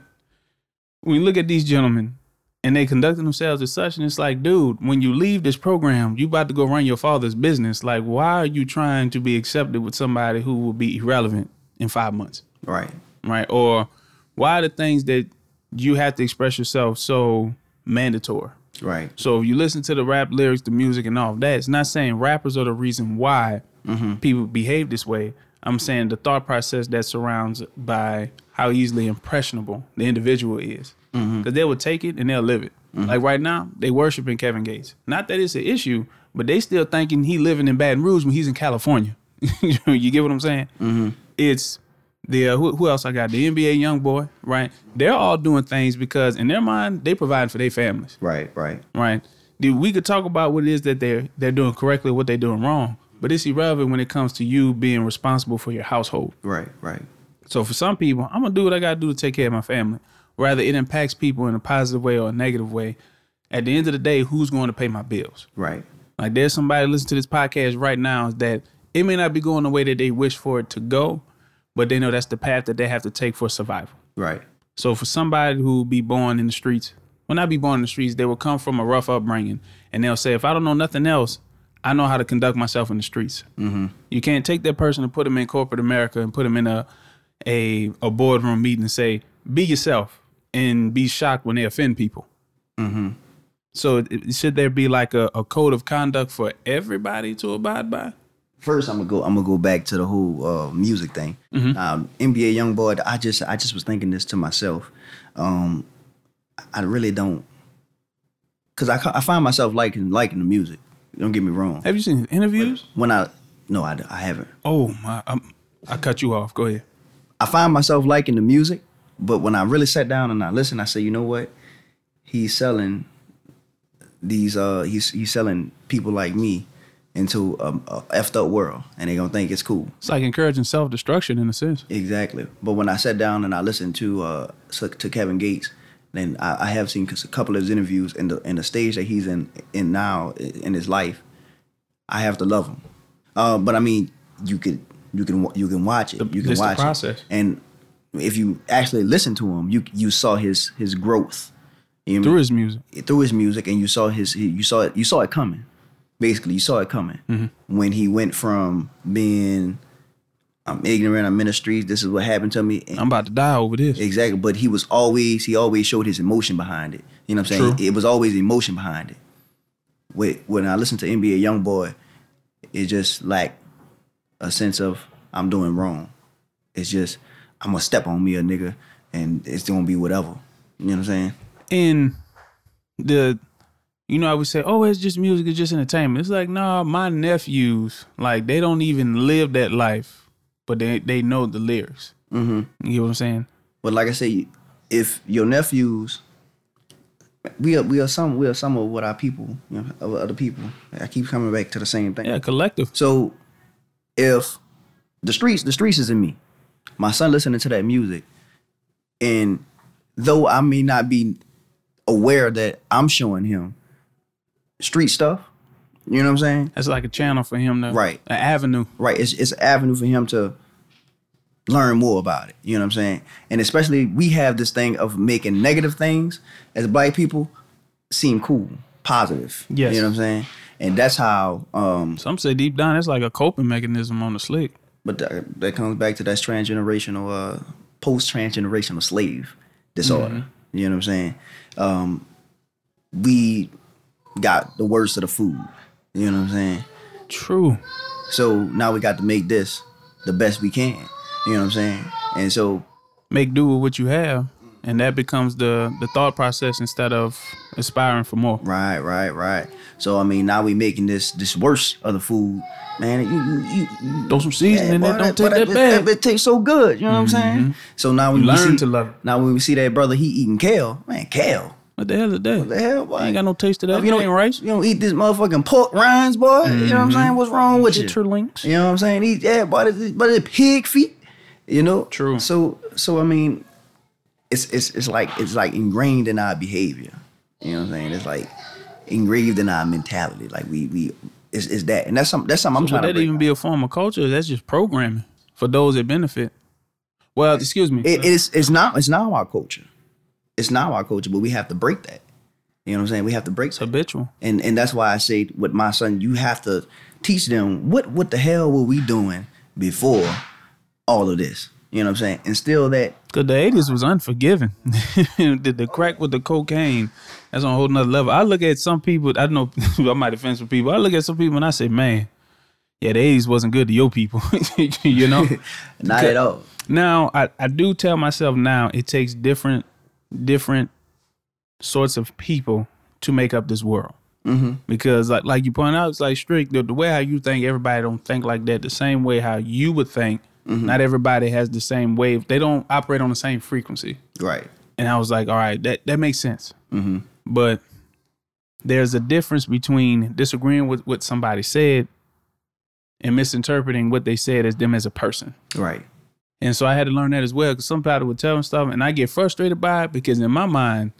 When you look at these gentlemen, and they conducting themselves as such, and it's like, dude, when you leave this program, you about to go run your father's business. Like, why are you trying to be accepted with somebody who will be irrelevant in 5 months? Right. Right. Or why are the things that you have to express yourself so mandatory? Right. So if you listen to the rap lyrics, the music and all of that, it's not saying rappers are the reason why mm-hmm. people behave this way. I'm saying the thought process that surrounds by how easily impressionable the individual is. Because mm-hmm. they will take it and they'll live it. Mm-hmm. Like right now, they worshiping Kevin Gates. Not that it's an issue, but they still thinking he living in Baton Rouge when he's in California. You get what I'm saying? Mm-hmm. It's the, who else I got? The NBA YoungBoy, right? They're all doing things because in their mind, they provide for their families. Right, right. Right. Dude, we could talk about what it is that they're doing correctly, what they're doing wrong. But it's irrelevant when it comes to you being responsible for your household. Right, right. So for some people, I'm going to do what I got to do to take care of my family. Rather, it impacts people in a positive way or a negative way. At the end of the day, who's going to pay my bills? Right. Like there's somebody listening to this podcast right now that it may not be going the way that they wish for it to go, but they know that's the path that they have to take for survival. Right. So for somebody who be born in the streets, well, not be born in the streets, they will come from a rough upbringing. And they'll say, if I don't know nothing else, I know how to conduct myself in the streets. Mm-hmm. You can't take that person and put them in corporate America and put them in a boardroom meeting and say, be yourself and be shocked when they offend people. Mm-hmm. So should there be like a code of conduct for everybody to abide by? First, I'm gonna go back to the whole music thing. Mm-hmm. NBA YoungBoy, I just was thinking this to myself. I really don't, because I find myself liking the music. Don't get me wrong. Have you seen his interviews? No, I haven't. Oh my! I cut you off. Go ahead. I find myself liking the music, but when I really sat down and I listened, I said, you know what? He's selling these. He's selling people like me into a effed up world, and they're gonna think it's cool. It's like encouraging self destruction in a sense. Exactly. But when I sat down and I listened to Kevin Gates. And I have seen a couple of his interviews in the stage that he's in now in his life. I have to love him, but I mean, you can watch it. You can watch the process. It, and if you actually listen to him, you saw his growth, you know, through his music. Through his music, and you saw it coming. Basically, you saw it coming mm-hmm. when he went from being. I'm ignorant of ministries. This is what happened to me. And I'm about to die over this. Exactly. But he always showed his emotion behind it. You know what I'm saying? True. It was always emotion behind it. When I listened to NBA YoungBoy, it just lacked a sense of I'm doing wrong. It's just, I'm going to step on me a nigga and it's going to be whatever. You know what I'm saying? And you know, I would say, oh, it's just music. It's just entertainment. It's like, nah, my nephews, like they don't even live that life. But they know the lyrics. Mm-hmm. You know what I'm saying? But like I say, if your nephews, we are some of what our people, you know, of other people. I keep coming back to the same thing. Yeah, collective. So if the streets is in me, my son listening to that music, and though I may not be aware that I'm showing him street stuff. You know what I'm saying? That's like a channel for him to... Right. An avenue. Right. It's an avenue for him to learn more about it. You know what I'm saying? And especially we have this thing of making negative things as black people seem cool. positive. Yes. You know what I'm saying? And that's how... some say deep down, it's like a coping mechanism on the slick. But that comes back to that transgenerational, post-transgenerational slave disorder. Mm-hmm. You know what I'm saying? We got the worst of the food. You know what I'm saying? True. So now we got to make this the best we can. You know what I'm saying? And so... make do with what you have. And that becomes the thought process instead of aspiring for more. Right. So, I mean, now we making this worse of the food. Man, you throw some seasoning in it. Don't take that bad. It tastes so good. You know what I'm saying? So now we learn to love it. Now when we see that brother, he eating kale. Man, kale. What the hell is that? What the hell, boy? You ain't got no taste of that. You ain't rice. You don't eat this motherfucking pork rinds, boy. Mm-hmm. You know what I'm saying? What's wrong with you? Chitterlings. You know what I'm saying? Eat that, boy. But it's pig feet. You know? True. So I mean... It's like ingrained in our behavior. You know what I'm saying? It's like engraved in our mentality. Like we it's that. And that's something I'm trying to break. Would that even be a form of culture? That's just programming for those that benefit. Well, excuse me. It's not our culture. It's not our culture, but we have to break that. You know what I'm saying? We have to break that. Habitual. And that's why I say with my son, you have to teach them what the hell were we doing before all of this? You know what I'm saying? Instill that. Because the 80s was unforgiving. The crack with the cocaine, that's on a whole nother level. I look at some people, I know I might offend some people. I look at some people and I say, man, yeah, the 80s wasn't good to your people. You know? Not at all. Now, I do tell myself now it takes different sorts of people to make up this world. Mm-hmm. Because like you point out, it's like strict. The way how you think, everybody don't think like that. The same way how you would think. Mm-hmm. Not everybody has the same wave. They don't operate on the same frequency. Right. And I was like, all right, that makes sense. Mm-hmm. But there's a difference between disagreeing with what somebody said and misinterpreting what they said as them as a person. Right. And so I had to learn that as well, because somebody would tell them stuff and I get frustrated by it, because in my mind,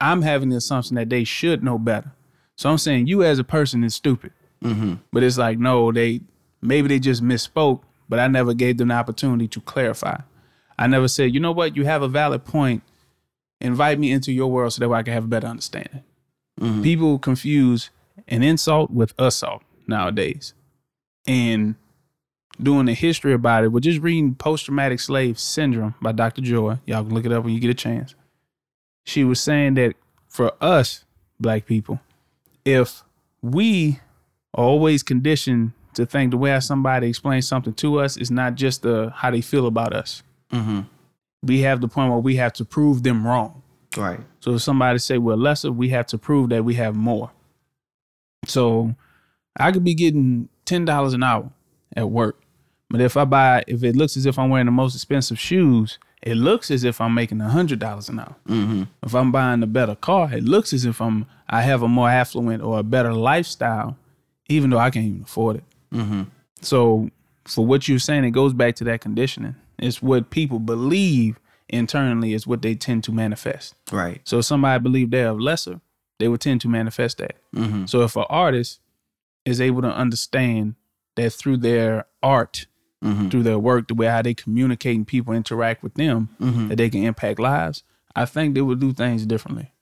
I'm having the assumption that they should know better. So I'm saying you as a person is stupid. Mm-hmm. But it's like, no, maybe they just misspoke. But I never gave them the opportunity to clarify. I never said, you know what? You have a valid point. Invite me into your world so that way I can have a better understanding. Mm-hmm. People confuse an insult with assault nowadays. And doing a history about it, we're just reading Post-Traumatic Slave Syndrome by Dr. Joy. Y'all can look it up when you get a chance. She was saying that for us, black people, if we are always conditioned to think the way how somebody explains something to us is not just how they feel about us. Mm-hmm. We have the point where we have to prove them wrong. Right. So if somebody say we're lesser, we have to prove that we have more. So I could be getting $10 an hour at work, but if it looks as if I'm wearing the most expensive shoes, it looks as if I'm making $100 an hour. Mm-hmm. If I'm buying a better car, it looks as if I have a more affluent or a better lifestyle, even though I can't even afford it. Mm-hmm. So for what you're saying, it goes back to that conditioning. It's what people believe internally is what they tend to manifest. Right. So if somebody believed they're of lesser, they would tend to manifest that. Mm-hmm. So if an artist is able to understand that through their art, mm-hmm. through their work, the way how they communicate and people interact with them, mm-hmm. that they can impact lives, I think they would do things differently.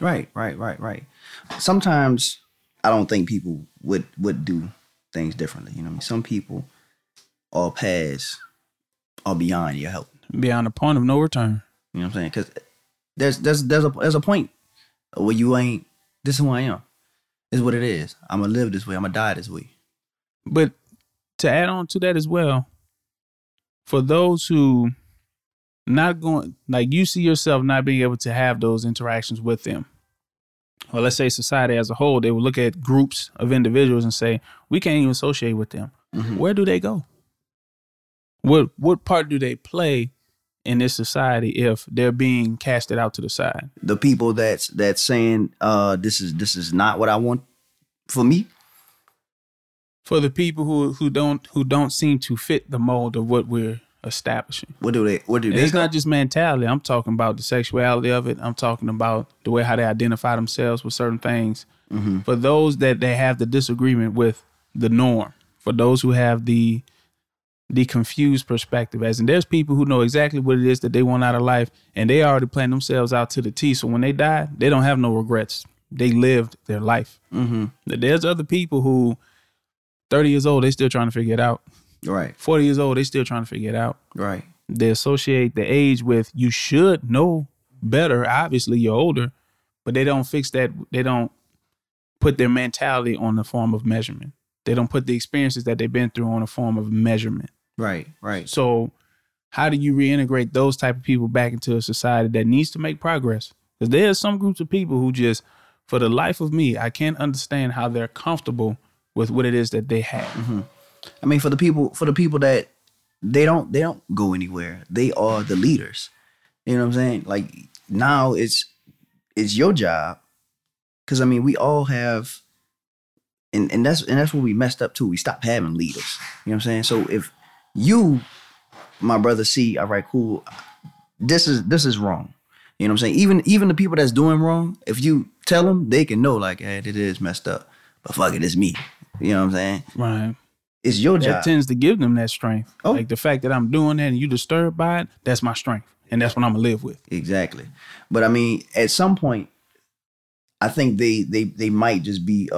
Right. Sometimes I don't think people would do things differently. You know what I mean? Some people are past or beyond your help. Beyond the point of no return. You know what I'm saying? Because there's a point where you ain't, this is who I am. This is what it is. I'm going to live this way. I'm going to die this way. But to add on to that as well, for those who not going, like you see yourself not being able to have those interactions with them. Or let's say society as a whole, they will look at groups of individuals and say, we can't even associate with them. Mm-hmm. Where do they go? What part do they play in this society if they're being casted out to the side? The people that's saying, this is not what I want for me. For the people who don't seem to fit the mold of what we're establishing. What do they? It's not just mentality. I'm talking about the sexuality of it. I'm talking about the way how they identify themselves with certain things. Mm-hmm. For those that they have the disagreement with the norm, for those who have the confused perspective, as in there's people who know exactly what it is that they want out of life, and they already plan themselves out to the T. So when they die, they don't have no regrets. they lived their life. Mm-hmm. There's other people who 30 years old, they still trying to figure it out. Right. 40 years old, they still trying to figure it out. Right. They associate the age with you should know better. Obviously, you're older, but they don't fix that. They don't put their mentality on the form of measurement. They don't put the experiences that they've been through on a form of measurement. Right, right. So how do you reintegrate those type of people back into a society that needs to make progress? Because there are some groups of people who just, for the life of me, I can't understand how they're comfortable with what it is that they have. Mm-hmm. I mean, for the people that they don't go anywhere. They are the leaders. You know what I'm saying? Like now it's your job. Because I mean, we all have, and that's what we messed up too. We stopped having leaders. You know what I'm saying? So if you, my brother, see, all right, cool. This is wrong. You know what I'm saying? Even the people that's doing wrong, if you tell them, they can know like, hey, it is messed up, but fuck it, it's me. You know what I'm saying? Right. It's your job. That tends to give them that strength. Oh. Like the fact that I'm doing that and you disturbed by it, that's my strength. And that's what I'm going to live with. Exactly. But I mean, at some point, I think they might just be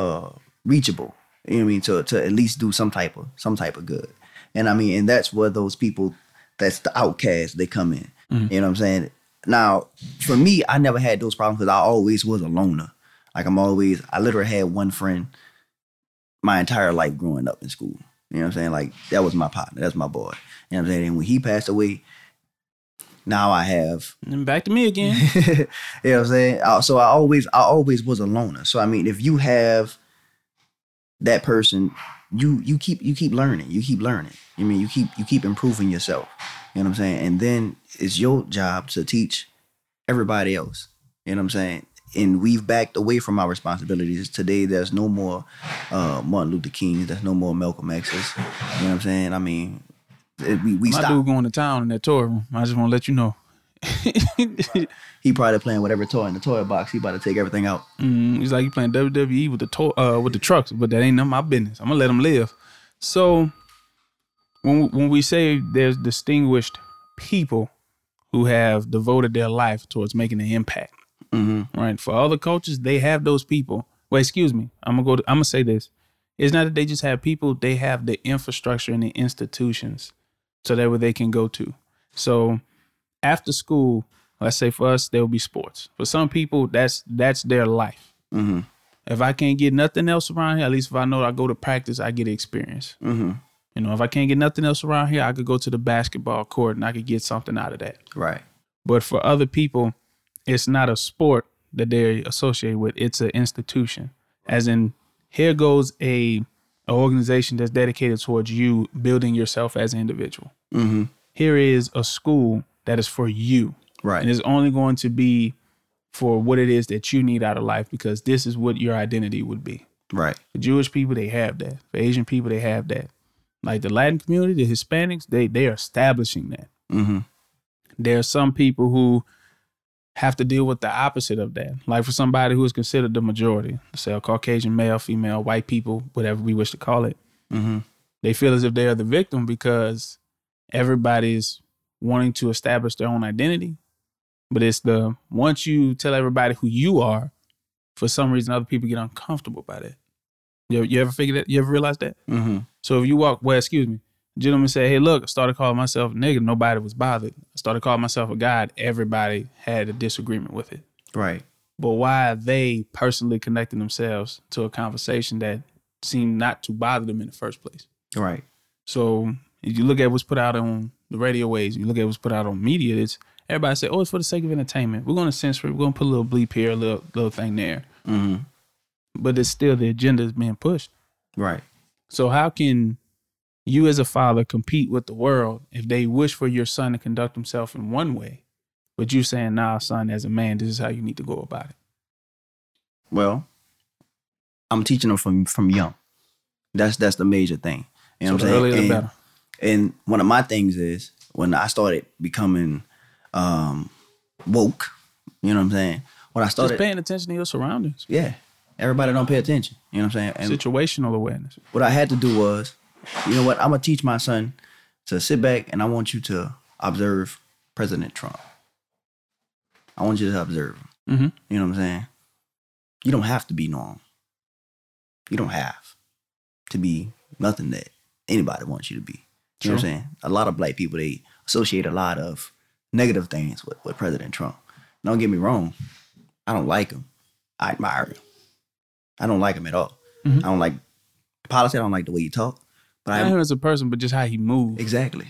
reachable. You know what I mean? To at least do some type of good. And I mean, and that's where those people, that's the outcasts, they come in. Mm-hmm. You know what I'm saying? Now, for me, I never had those problems because I always was a loner. Like I literally had one friend my entire life growing up in school. You know what I'm saying? Like, that was my partner. That's my boy. You know what I'm saying? And when he passed away, now I have... And back to me again. You know what I'm saying? So I always was a loner. So, I mean, if you have that person, you keep learning. You keep learning. I mean, you keep improving yourself. You know what I'm saying? And then it's your job to teach everybody else. You know what I'm saying? And we've backed away from our responsibilities. Today, there's no more Martin Luther King. There's no more Malcolm X's. You know what I'm saying? I mean, we stopped. My dude going to town in that toy room. I just want to let you know. He probably playing whatever toy in the toy box. He about to take everything out. Mm-hmm. He's like, he playing WWE with the toy, with the trucks, but that ain't none of my business. I'm going to let him live. So when we say there's distinguished people who have devoted their life towards making an impact, mm-hmm. Right. For other cultures, they have those people. Well, excuse me. I'm gonna say this. It's not that they just have people. They have the infrastructure and the institutions, so that where they can go to. So after school, let's say for us, there will be sports. For some people, that's their life. Mm-hmm. If I can't get nothing else around here, at least if I know I go to practice, I get experience. Mm-hmm. You know, if I can't get nothing else around here, I could go to the basketball court and I could get something out of that. Right. But for other people, it's not a sport that they associate with. It's an institution. As in, here goes an organization that's dedicated towards you building yourself as an individual. Mm-hmm. Here is a school that is for you. Right. And it's only going to be for what it is that you need out of life, because this is what your identity would be. Right. For Jewish people, they have that. For Asian people, they have that. Like the Latin community, the Hispanics, they are establishing that. Mm-hmm. There are some people who have to deal with the opposite of that. Like for somebody who is considered the majority, say a Caucasian male, female, white people, whatever we wish to call it, mm-hmm. They feel as if they are the victim because everybody's wanting to establish their own identity. But it's once you tell everybody who you are, for some reason, other people get uncomfortable by that. You ever figured that? You ever realized that? Mm-hmm. So if you gentleman said, hey, look, I started calling myself a nigga. Nobody was bothered. I started calling myself a god. Everybody had a disagreement with it. Right. But why are they personally connecting themselves to a conversation that seemed not to bother them in the first place? Right. So if you look at what's put out on the radio waves, you look at what's put out on media, everybody say, oh, it's for the sake of entertainment. We're going to censor it. We're going to put a little bleep here, a little thing there. Mm-hmm. But it's still the agenda is being pushed. Right. So how can you as a father compete with the world if they wish for your son to conduct himself in one way, but you saying, nah, son, as a man, this is how you need to go about it? Well, I'm teaching them from young. That's the major thing. You know so what I'm saying? The earlier the better. And one of my things is when I started becoming woke, you know what I'm saying? When I started just paying attention to your surroundings. Yeah. Everybody don't pay attention. You know what I'm saying? And situational awareness. What I had to do was, you know what? I'm going to teach my son to sit back and I want you to observe President Trump. I want you to observe him. Mm-hmm. You know what I'm saying? You don't have to be normal. You don't have to be nothing that anybody wants you to be. You know what I'm saying? A lot of black people, they associate a lot of negative things with President Trump. Don't get me wrong. I don't like him. I admire him. I don't like him at all. Mm-hmm. I don't like policy. I don't like the way he talk. But I him as a person, but just how he moves. Exactly.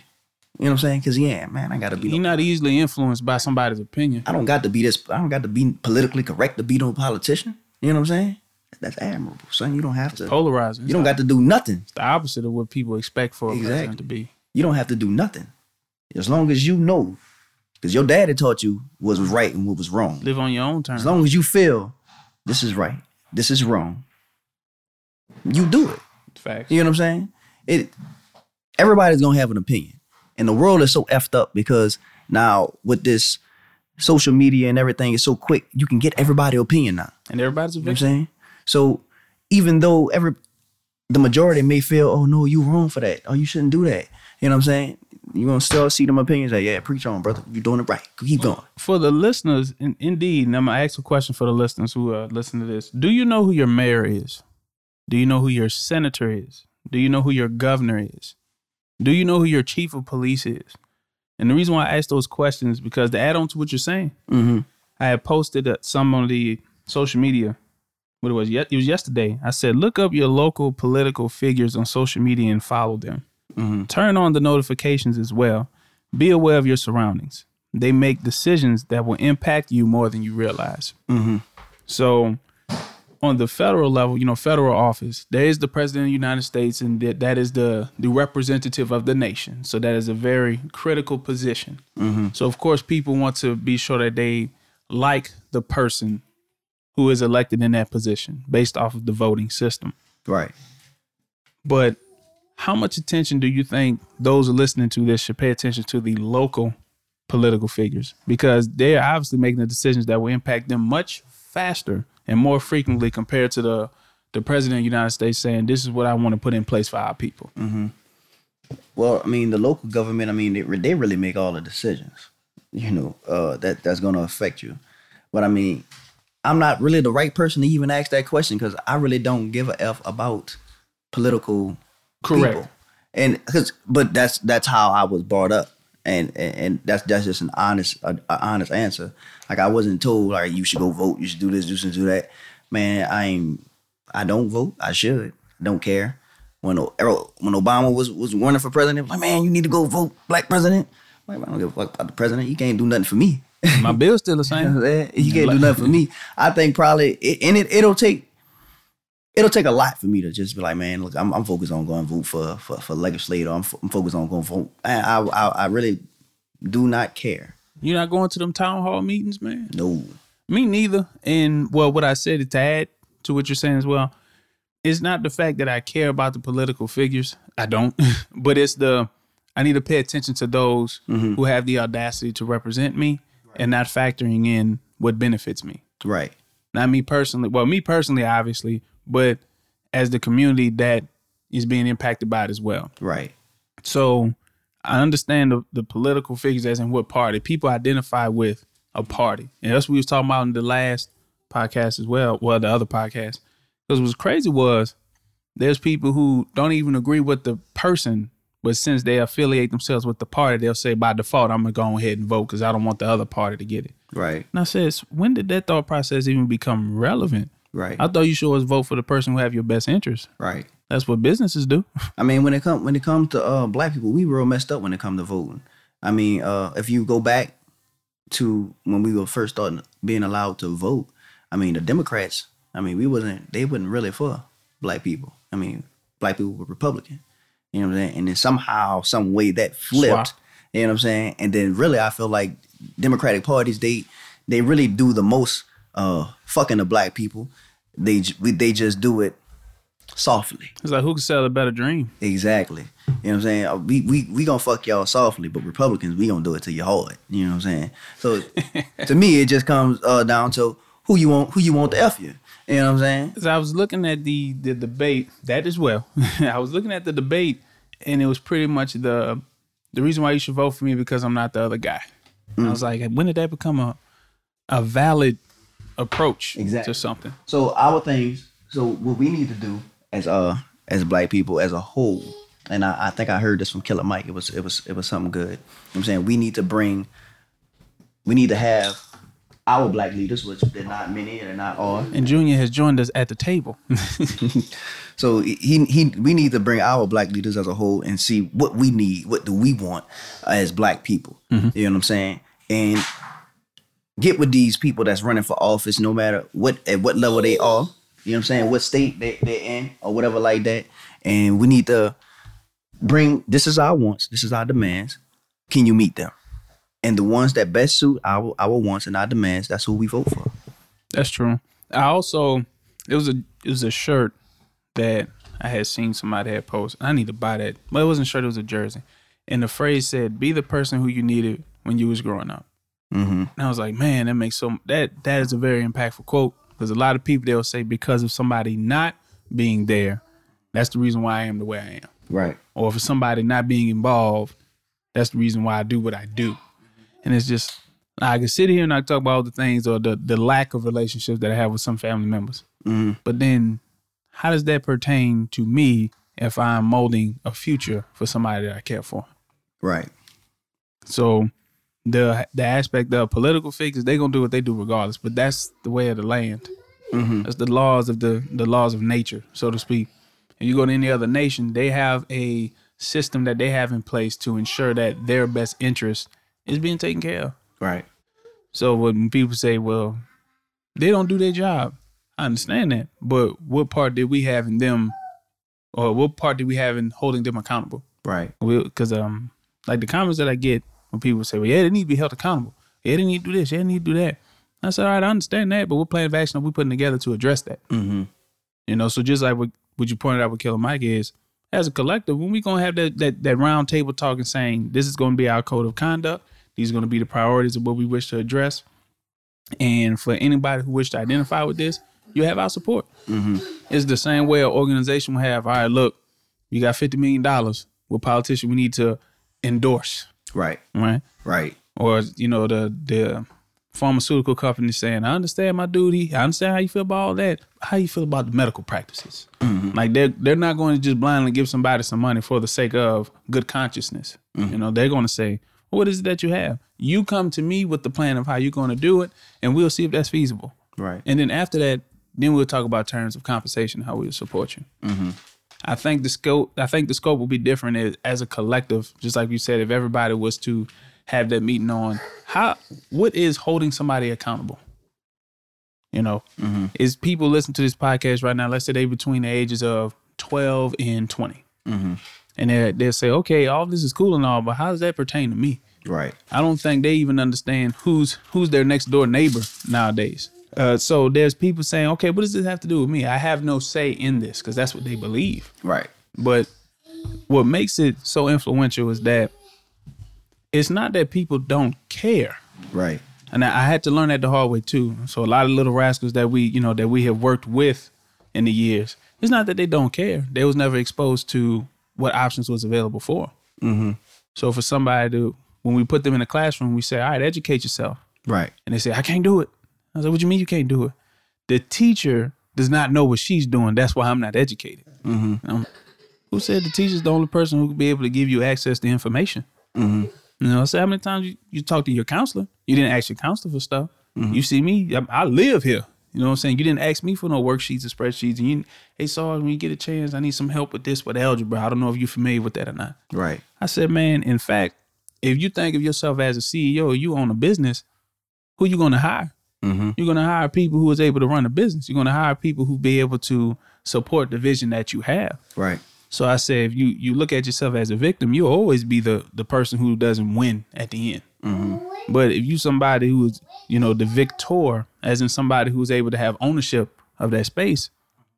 You know what I'm saying? Because, yeah, man, I got to be... You're not easily influenced by somebody's opinion. I don't got to be this... I don't got to be politically correct to be no politician. You know what I'm saying? That's admirable, son. You don't have to... It's polarizing. You don't got to do nothing. It's the opposite of what people expect for a president to be. You don't have to do nothing. As long as you know... Because your daddy taught you what was right and what was wrong. Live on your own terms. As long as you feel, this is right, this is wrong, you do it. Facts. You know what I'm saying? Everybody's going to have an opinion. And the world is so effed up because now with this social media and everything is so quick, you can get everybody's opinion now. And everybody's opinion. You know what I'm saying? So even though the majority may feel, oh, no, you wrong for that. Oh, you shouldn't do that. You know what I'm saying? You're going to still see them opinions like, yeah, preach on, brother. You're doing it right. Keep going. For the listeners, indeed, and I'm going to ask a question for the listeners who listen to this. Do you know who your mayor is? Do you know who your senator is? Do you know who your governor is? Do you know who your chief of police is? And the reason why I ask those questions is because to add on to what you're saying, mm-hmm. I had posted some on the social media. It was yesterday. I said, look up your local political figures on social media and follow them. Mm-hmm. Turn on the notifications as well. Be aware of your surroundings. They make decisions that will impact you more than you realize. Mm-hmm. So on the federal level, federal office, there is the president of the United States, and that is the representative of the nation. So that is a very critical position. Mm-hmm. So, of course, people want to be sure that they like the person who is elected in that position based off of the voting system. Right. But how much attention do you think those listening to this should pay attention to the local political figures? Because they're obviously making the decisions that will impact them much faster and more frequently compared to the president of the United States saying, this is what I want to put in place for our people. Mm-hmm. Well, the local government, they really make all the decisions, that's going to affect you. But I'm not really the right person to even ask that question because I really don't give a F about political correct people. But that's how I was brought up, and that's just an honest answer. Like I wasn't told like you should go vote, you should do this, you should do that. Man, I don't vote. I should. I don't care. When Obama was running for president, it was like, man, you need to go vote, black president. I'm like, I don't give a fuck about the president. He can't do nothing for me. My bill's still the same. He can't do nothing for me. I think probably it'll take a lot for me to just be like, man, look, I'm focused on going vote for legislator. I'm focused on going vote. I really do not care. You're not going to them town hall meetings, man? No. Me neither. And, well, what I said to add to what you're saying as well, it's not the fact that I care about the political figures. I don't. But it's I need to pay attention to those mm-hmm. who have the audacity to represent me right. and not factoring in what benefits me. Right. Not me personally. Well, me personally, obviously, but as the community that is being impacted by it as well. Right. So I understand the political figures as in what party. People identify with a party. And that's what we was talking about in the last podcast as well. Well, the other podcast. Because what's crazy was there's people who don't even agree with the person, but since they affiliate themselves with the party, they'll say by default, I'm going to go ahead and vote because I don't want the other party to get it. Right. And I said, when did that thought process even become relevant? Right. I thought you should always vote for the person who have your best interest. Right. That's what businesses do. When it comes to black people, we real messed up when it comes to voting. If you go back to when we were first starting being allowed to vote, the Democrats, they wasn't really for black people. Black people were Republican. You know what I'm saying? And then somehow, some way that flipped. Swap. You know what I'm saying? And then really, I feel like Democratic parties, they really do the most fucking the black people. They just do it softly. It's like, who can sell a better dream? Exactly. You know what I'm saying? We gonna fuck y'all softly, but Republicans, we gonna do it to you hard. You know what I'm saying? So to me, it just comes down to who you want to F you. You know what I'm saying? Because I was looking at the debate, that as well. I was looking at the debate, and it was pretty much the reason why you should vote for me because I'm not the other guy. Mm. I was like, when did that become a valid approach exactly. to something. So our things, so what we need to do as black people as a whole, and I think I heard this from Killer Mike. It was something good. You know what I'm saying? We need to have our black leaders, which they're not many, they're not all. And Junior has joined us at the table. So we need to bring our black leaders as a whole and see what we need, what do we want as black people. Mm-hmm. You know what I'm saying? And get with these people that's running for office, no matter at what level they are, you know what I'm saying, what state they're in or whatever like that. And we need to bring, this is our wants, this is our demands. Can you meet them? And the ones that best suit our wants and our demands, that's who we vote for. That's true. I also, it was a shirt that I had seen somebody had posted. I need to buy that. But it wasn't a shirt, it was a jersey. And the phrase said, be the person who you needed when you was growing up. Mm-hmm. And I was like, man, that is a very impactful quote. Because a lot of people, they'll say, because of somebody not being there, that's the reason why I am the way I am. Right. Or for somebody not being involved, that's the reason why I do what I do. And it's just, I can sit here and I talk about all the things or the lack of relationships that I have with some family members. Mm-hmm. But then how does that pertain to me if I'm molding a future for somebody that I care for? Right. So the aspect of political figures, they're going to do what they do regardless. But that's the way of the land. Mm-hmm. That's the laws of the laws of nature, so to speak. If you go to any other nation, they have a system that they have in place to ensure that their best interest is being taken care of. Right. So when people say, well, they don't do their job, I understand that. But what part did we have in them, or what part did we have in holding them accountable? Right. Because like the comments that I get when people say, well, yeah, they need to be held accountable. Yeah, they need to do this. Yeah, they need to do that. I said, all right, I understand that, but what plan of action are we putting together to address that? Mm-hmm. You know, so just like what you pointed out with Killer Mike is, as a collective, when we going to have that round table talk and saying, this is going to be our code of conduct, these are going to be the priorities of what we wish to address. And for anybody who wishes to identify with this, you have our support. Mm-hmm. It's the same way an organization will have, all right, look, you got $50 million. What politician we need to endorse. Right. Right. Right. Or, you know, the pharmaceutical company saying, I understand my duty. I understand how you feel about all that. How you feel about the medical practices? Mm-hmm. Like they're not going to just blindly give somebody some money for the sake of good consciousness. Mm-hmm. You know, they're going to say, what is it that you have? You come to me with the plan of how you're going to do it, and we'll see if that's feasible. Right. And then after that, then we'll talk about terms of compensation, how we'll support you. Mm-hmm. I think the scope will be different as a collective. Just like you said, if everybody was to have that meeting on what is holding somebody accountable? You know, mm-hmm. is people listening to this podcast right now, let's say they between the ages of 12 and 20. Mm-hmm. And they'll say, okay, all this is cool and all, but how does that pertain to me? Right. I don't think they even understand who's their next door neighbor nowadays. So there's people saying, okay, what does this have to do with me? I have no say in this, because that's what they believe. Right. But what makes it so influential is that it's not that people don't care. Right. And I had to learn that the hard way, too. So a lot of little rascals that we have worked with in the years, it's not that they don't care. They was never exposed to what options was available for. Mm-hmm. So for somebody to, when we put them in a classroom, we say, all right, educate yourself. Right. And they say, I can't do it. I was like, what do you mean you can't do it? The teacher does not know what she's doing. That's why I'm not educated. Mm-hmm. Who said the teacher's the only person who could be able to give you access to information? Mm-hmm. You know, I said, how many times you talk to your counselor? You didn't ask your counselor for stuff. Mm-hmm. You see me, I live here. You know what I'm saying? You didn't ask me for no worksheets or spreadsheets. And hey, Sarge, when you get a chance, I need some help with this, with algebra. I don't know if you're familiar with that or not. Right. I said, man, in fact, if you think of yourself as a CEO, you own a business, who you going to hire? Mm-hmm. You're going to hire people who is able to run a business. You're going to hire people who be able to support the vision that you have. Right. So I said, if you look at yourself as a victim, you'll always be the person who doesn't win at the end. Mm-hmm. But if you somebody who is, you know, the victor, as in somebody who's able to have ownership of that space,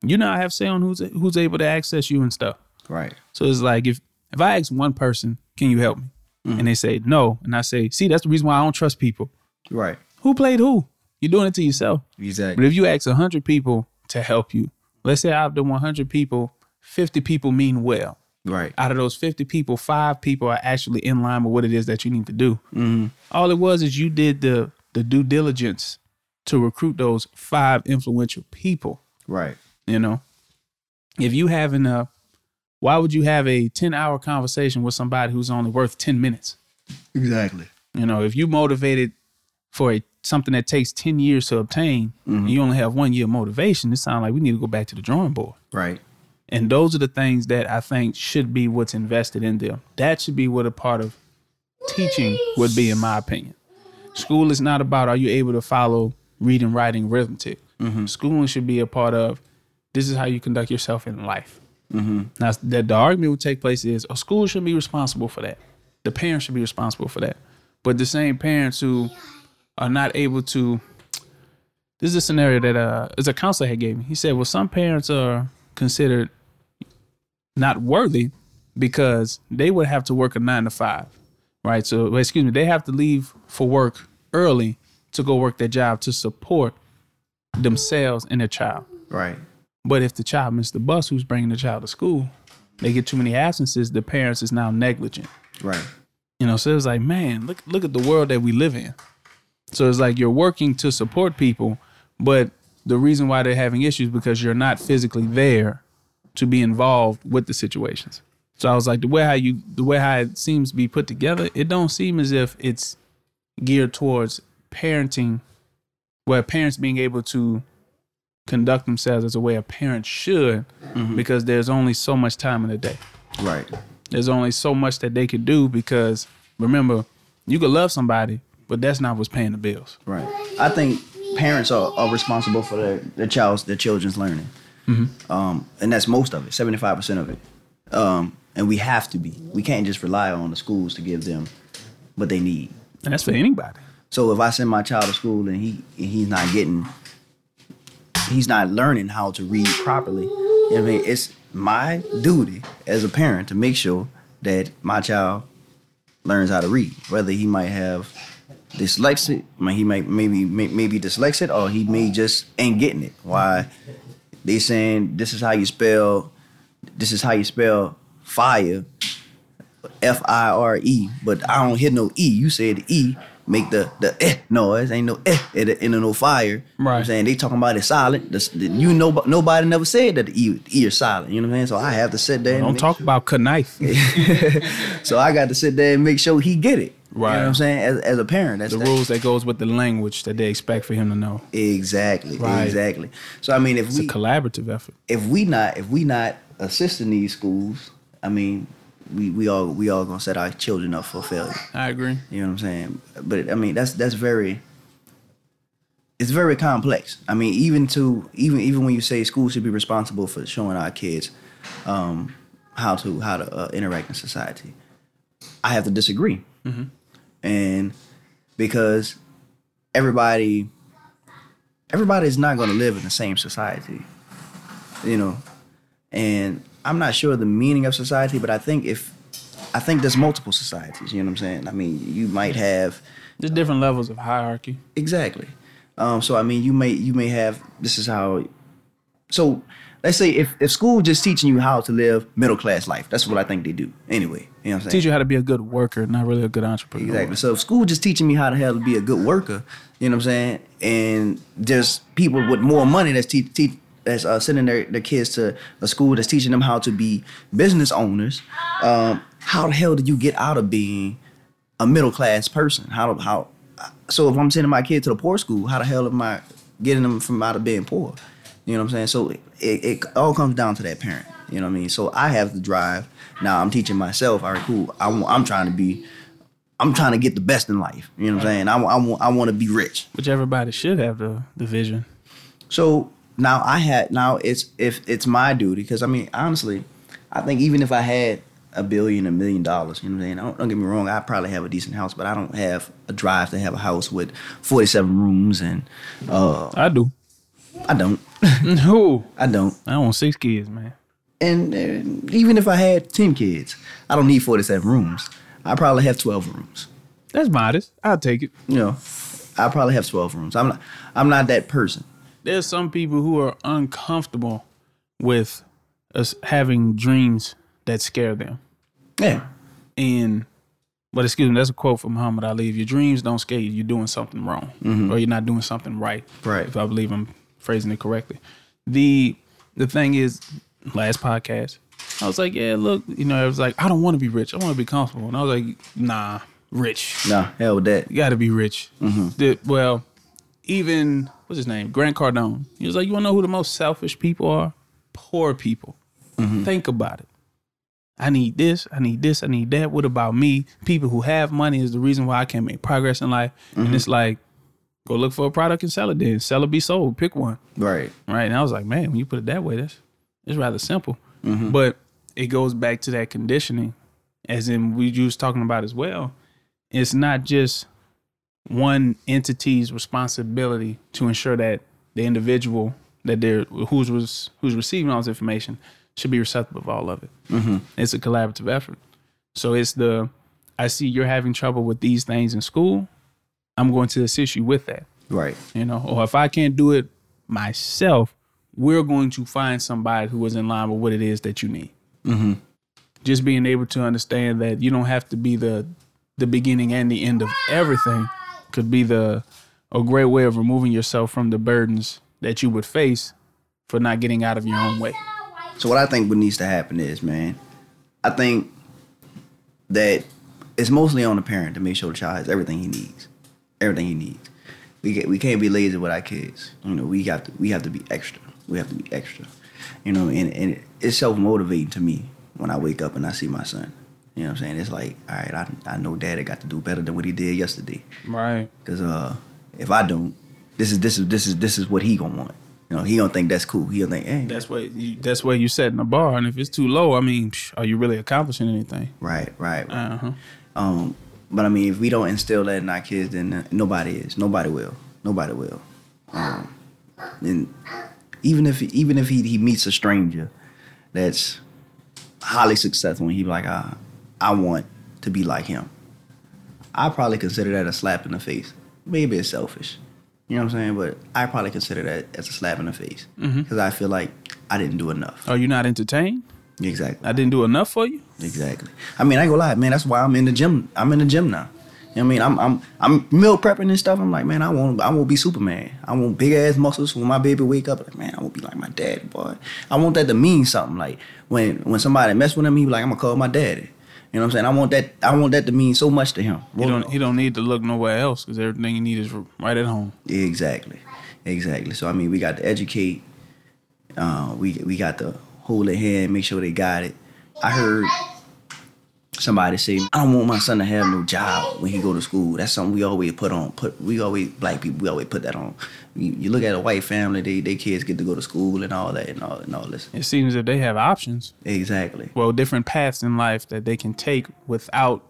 you now have say on who's able to access you and stuff. Right. So it's like, if I ask one person, can you help me? Mm-hmm. And they say no. And I say, see, that's the reason why I don't trust people. Right. Who played who? You're doing it to yourself. Exactly. But if you ask 100 people to help you, let's say out of the 100 people, 50 people mean well. Right. Out of those 50 people, 5 people are actually in line with what it is that you need to do. Mm-hmm. All it was is you did the due diligence to recruit those five influential people. Right. You know, if you having a, why would you have a 10-hour conversation with somebody who's only worth 10 minutes? Exactly. You know, if you motivated for something that takes 10 years to obtain, mm-hmm. you only have 1 year motivation. It sounds like we need to go back to the drawing board. Right. And those are the things that I think should be what's invested in them. That should be what a part of teaching would be, in my opinion. School is not about, are you able to follow reading, writing, arithmetic? Mm-hmm. Schooling should be a part of, this is how you conduct yourself in life. Mm-hmm. Now, that the argument would take place is, a school should be responsible for that. The parents should be responsible for that. But the same parents who are not able to, this is a scenario that as a counselor had gave me. He said, well, some parents are considered not worthy because they would have to work a 9-to-5, right? So, they have to leave for work early to go work their job to support themselves and their child. Right. But if the child missed the bus, who's bringing the child to school? They get too many absences. The parents is now negligent. Right. You know, so it's like, man, look at the world that we live in. So it's like you're working to support people, but the reason why they're having issues is because you're not physically there to be involved with the situations. So I was like, the way how it seems to be put together, it don't seem as if it's geared towards parenting, where parents being able to conduct themselves as a way a parent should, mm-hmm. because there's only so much time in the day. Right. There's only so much that they could do, because remember, you could love somebody, but that's not what's paying the bills. Right. I think parents are responsible for their children's learning. Mm-hmm. And that's most of it, 75% of it. And we have to be. We can't just rely on the schools to give them what they need. And that's for anybody. So if I send my child to school and he's not learning how to read properly, you know what I mean? It's my duty as a parent to make sure that my child learns how to read, whether he might have dyslexic, he might maybe dyslexic, or he may just ain't getting it. Why they saying this is how you spell fire, F-I-R-E, but I don't hear no E. You said E, make the eh noise. Ain't no eh at the end of no fire. Right. You know what I'm saying? They talking about it silent. Nobody never said that the E is silent. You know what I'm saying? So I have to sit there. About knife. So I got to sit there and make sure he get it. Right. You know what I'm saying? As a parent. That's the rules that goes with the language that they expect for him to know. Exactly. Right. Exactly. So, I mean, it's a collaborative effort. If we not assisting these schools, I mean, we all gonna set our children up for failure. I agree. You know what I'm saying? But I mean, it's very complex. I mean, even when you say school should be responsible for showing our kids how to interact in society, I have to disagree. Mm-hmm. And because everybody is not gonna live in the same society, you know. And I'm not sure the meaning of society, but I think there's multiple societies, you know what I'm saying? I mean, you might have... There's different levels of hierarchy. Exactly. So, I mean, you may have... This is how... So, let's say if school just teaching you how to live middle-class life, that's what I think they do anyway, you know what I'm saying? Teach you how to be a good worker, not really a good entrepreneur. Exactly. So, if school just teaching me how to be a good worker, you know what I'm saying? And there's people with more money that's sending their kids to a school that's teaching them how to be business owners. How the hell do you get out of being a middle class person? So if I'm sending my kid to the poor school, how the hell am I getting them from out of being poor? You know what I'm saying? So it all comes down to that parent. You know what I mean? So I have the drive. Now I'm teaching myself. All right, cool. I'm trying to get the best in life. You know what I'm saying? I want to be rich. Which everybody should have the vision. So. Now it's my duty, because I mean, honestly, I think even if I had $1 billion, you know what I'm saying? Don't get me wrong, I probably have a decent house, but I don't have a drive to have a house with 47 rooms and. I do. I don't. No. I don't. I want 6 kids, man. And even if I had 10 kids, I don't need 47 rooms. I probably have 12 rooms. That's modest. I'll take it. You know, I probably have 12 rooms. I'm not that person. There's some people who are uncomfortable with us having dreams that scare them. Yeah. And But excuse me, that's a quote from Muhammad Ali. If your dreams don't scare you, you're doing something wrong, or you're not doing something right. Right. If I believe I'm phrasing it correctly. The thing is, last podcast, I was like, yeah, look, you know, I was like, I don't want to be rich. I want to be comfortable. And I was like, nah, rich. Nah, hell with that. You got to be rich. Well, even, what's his name? Grant Cardone. He was like, you want to know who the most selfish people are? Poor people. Think about it. I need this, I need this, I need that. What about me? People who have money is the reason why I can't make progress in life. And it's like, go look for a product and sell it then. Sell or be sold. Pick one. Right. Right. And I was like, man, when you put it that way, that's rather simple. But it goes back to that conditioning, as in we was talking about as well. It's not just one entity's responsibility to ensure that the individual that they're who's receiving all this information should be receptive of all of it. It's a collaborative effort. So it's I see you're having trouble with these things in school. I'm going to assist you with that. Right. You know, or if I can't do it myself, we're going to find somebody who is in line with what it is that you need. Just being able to understand that you don't have to be the beginning and the end of everything could be a great way of removing yourself from the burdens that you would face for not getting out of your own way. So what I think what needs to happen is, man, I think that it's mostly on the parent to make sure the child has everything he needs. Everything he needs. We can't be lazy with our kids. You know, we have to be extra. We have to be extra. You know, and it's self-motivating to me when I wake up and I see my son. You know what I'm saying? It's like, all right, I know Daddy got to do better than what he did yesterday. Right. Because if I don't, this is what he gonna want. You know, he don't think that's cool. He don't think, hey. That's where you setting the bar. And if it's too low, I mean, are you really accomplishing anything? Right. But I mean, if we don't instill that in our kids, then nobody is. Nobody will. And even if he meets a stranger that's highly successful, and he be like, I want to be like him. I probably consider that a slap in the face. Maybe it's selfish. You know what I'm saying? But I probably consider that as a slap in the face because I feel like I didn't do enough. Are you not entertained? Exactly. I didn't do enough for you? Exactly. I mean, I ain't gonna lie, man. That's why I'm in the gym. I'm in the gym now. You know what I mean? I'm meal prepping and stuff. I'm like, man, I won't be Superman. I want big ass muscles when my baby wake up. Like, man, I won't be like my dad, boy. I want that to mean something. Like when somebody mess with him, he be like, I'm gonna call my daddy. You know what I'm saying? I want that to mean so much to him. He don't need to look nowhere else because everything he needs is right at home. Exactly. So I mean, we got to educate. We got to hold their hand, make sure they got it. I heard somebody say, "I don't want my son to have no job when he go to school." That's something we always put on. Black people always put that on. You look at a white family; they kids get to go to school and all that and all this. It seems that they have options. Exactly. Well, different paths in life that they can take without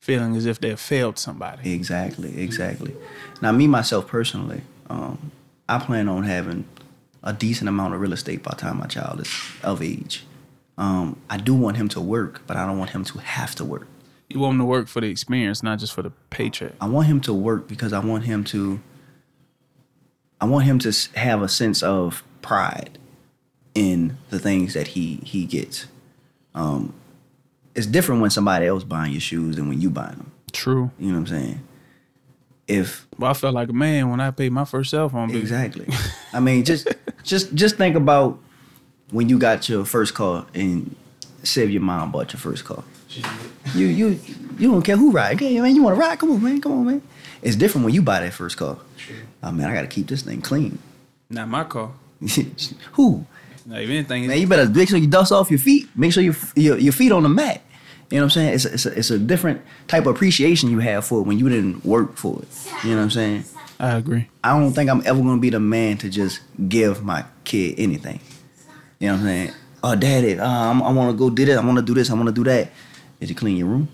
feeling as if they have failed somebody. Exactly. Now, me myself personally, I plan on having a decent amount of real estate by the time my child is of age. I do want him to work, but I don't want him to have to work. You want him to work for the experience, not just for the paycheck. I want him to work because I want him to have a sense of pride in the things that he gets. It's different when somebody else buying your shoes than when you buying them. True. You know what I'm saying? I felt like a man when I paid my first cell phone bill. Exactly. I mean, just think about when you got your first car and said your mom bought your first car. You don't care who ride. Okay, man, you want to ride? Come on, man. It's different when you buy that first car. Sure. Oh, man, I got to keep this thing clean. Not my car. Who? Not even anything. Man, you better make sure you dust off your feet. Make sure your feet on the mat. You know what I'm saying? It's a different type of appreciation you have for it when you didn't work for it. You know what I'm saying? I agree. I don't think I'm ever going to be the man to just give my kid anything. You know what I'm saying? Oh, Daddy, I want to go do this. I want to do this. I want to do that. Did you clean your room?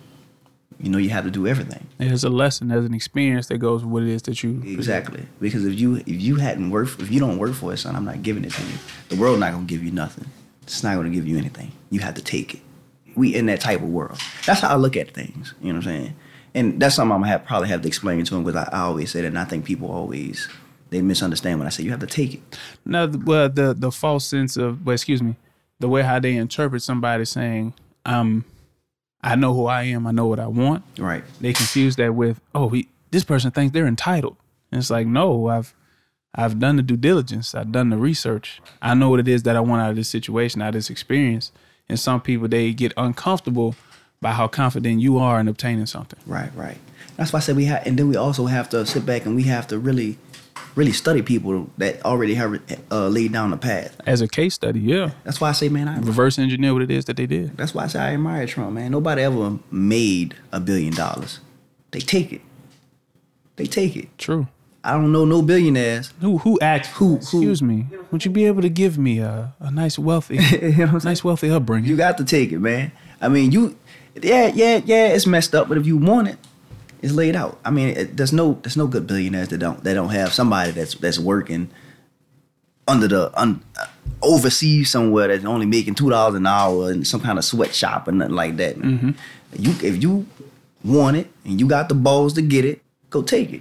You know you have to do everything. There's a lesson. There's an experience that goes with what it is that you... Exactly. Because if you don't work for it, son, I'm not giving it to you. The world's not going to give you nothing. It's not going to give you anything. You have to take it. We in that type of world. That's how I look at things. You know what I'm saying? And that's something I'm going to probably have to explain to him because I always say that, and I think people always... They misunderstand when I say you have to take it. No, well, the false sense of, the way how they interpret somebody saying, I know who I am. I know what I want. Right. They confuse that with, oh, this person thinks they're entitled. And it's like, no, I've done the due diligence. I've done the research. I know what it is that I want out of this situation, out of this experience. And some people, they get uncomfortable by how confident you are in obtaining something. Right, right. That's why I said we have, and then we also have to sit back and we have to really, really study people that already have laid down the path. As a case study, yeah. That's why I say, man, I reverse engineer what it is that they did. That's why I say I admire Trump, man. Nobody ever made $1 billion. They take it. They take it. True. I don't know no billionaires who acts. Excuse me. Would you be able to give me a nice wealthy, you know, nice wealthy upbringing? You got to take it, man. I mean, yeah. It's messed up, but if you want it, it's laid out. I mean, there's no good billionaires that don't have somebody that's working under overseas somewhere that's only making $2 an hour in some kind of sweatshop or nothing like that. Man. Mm-hmm. If you want it and you got the balls to get it, go take it.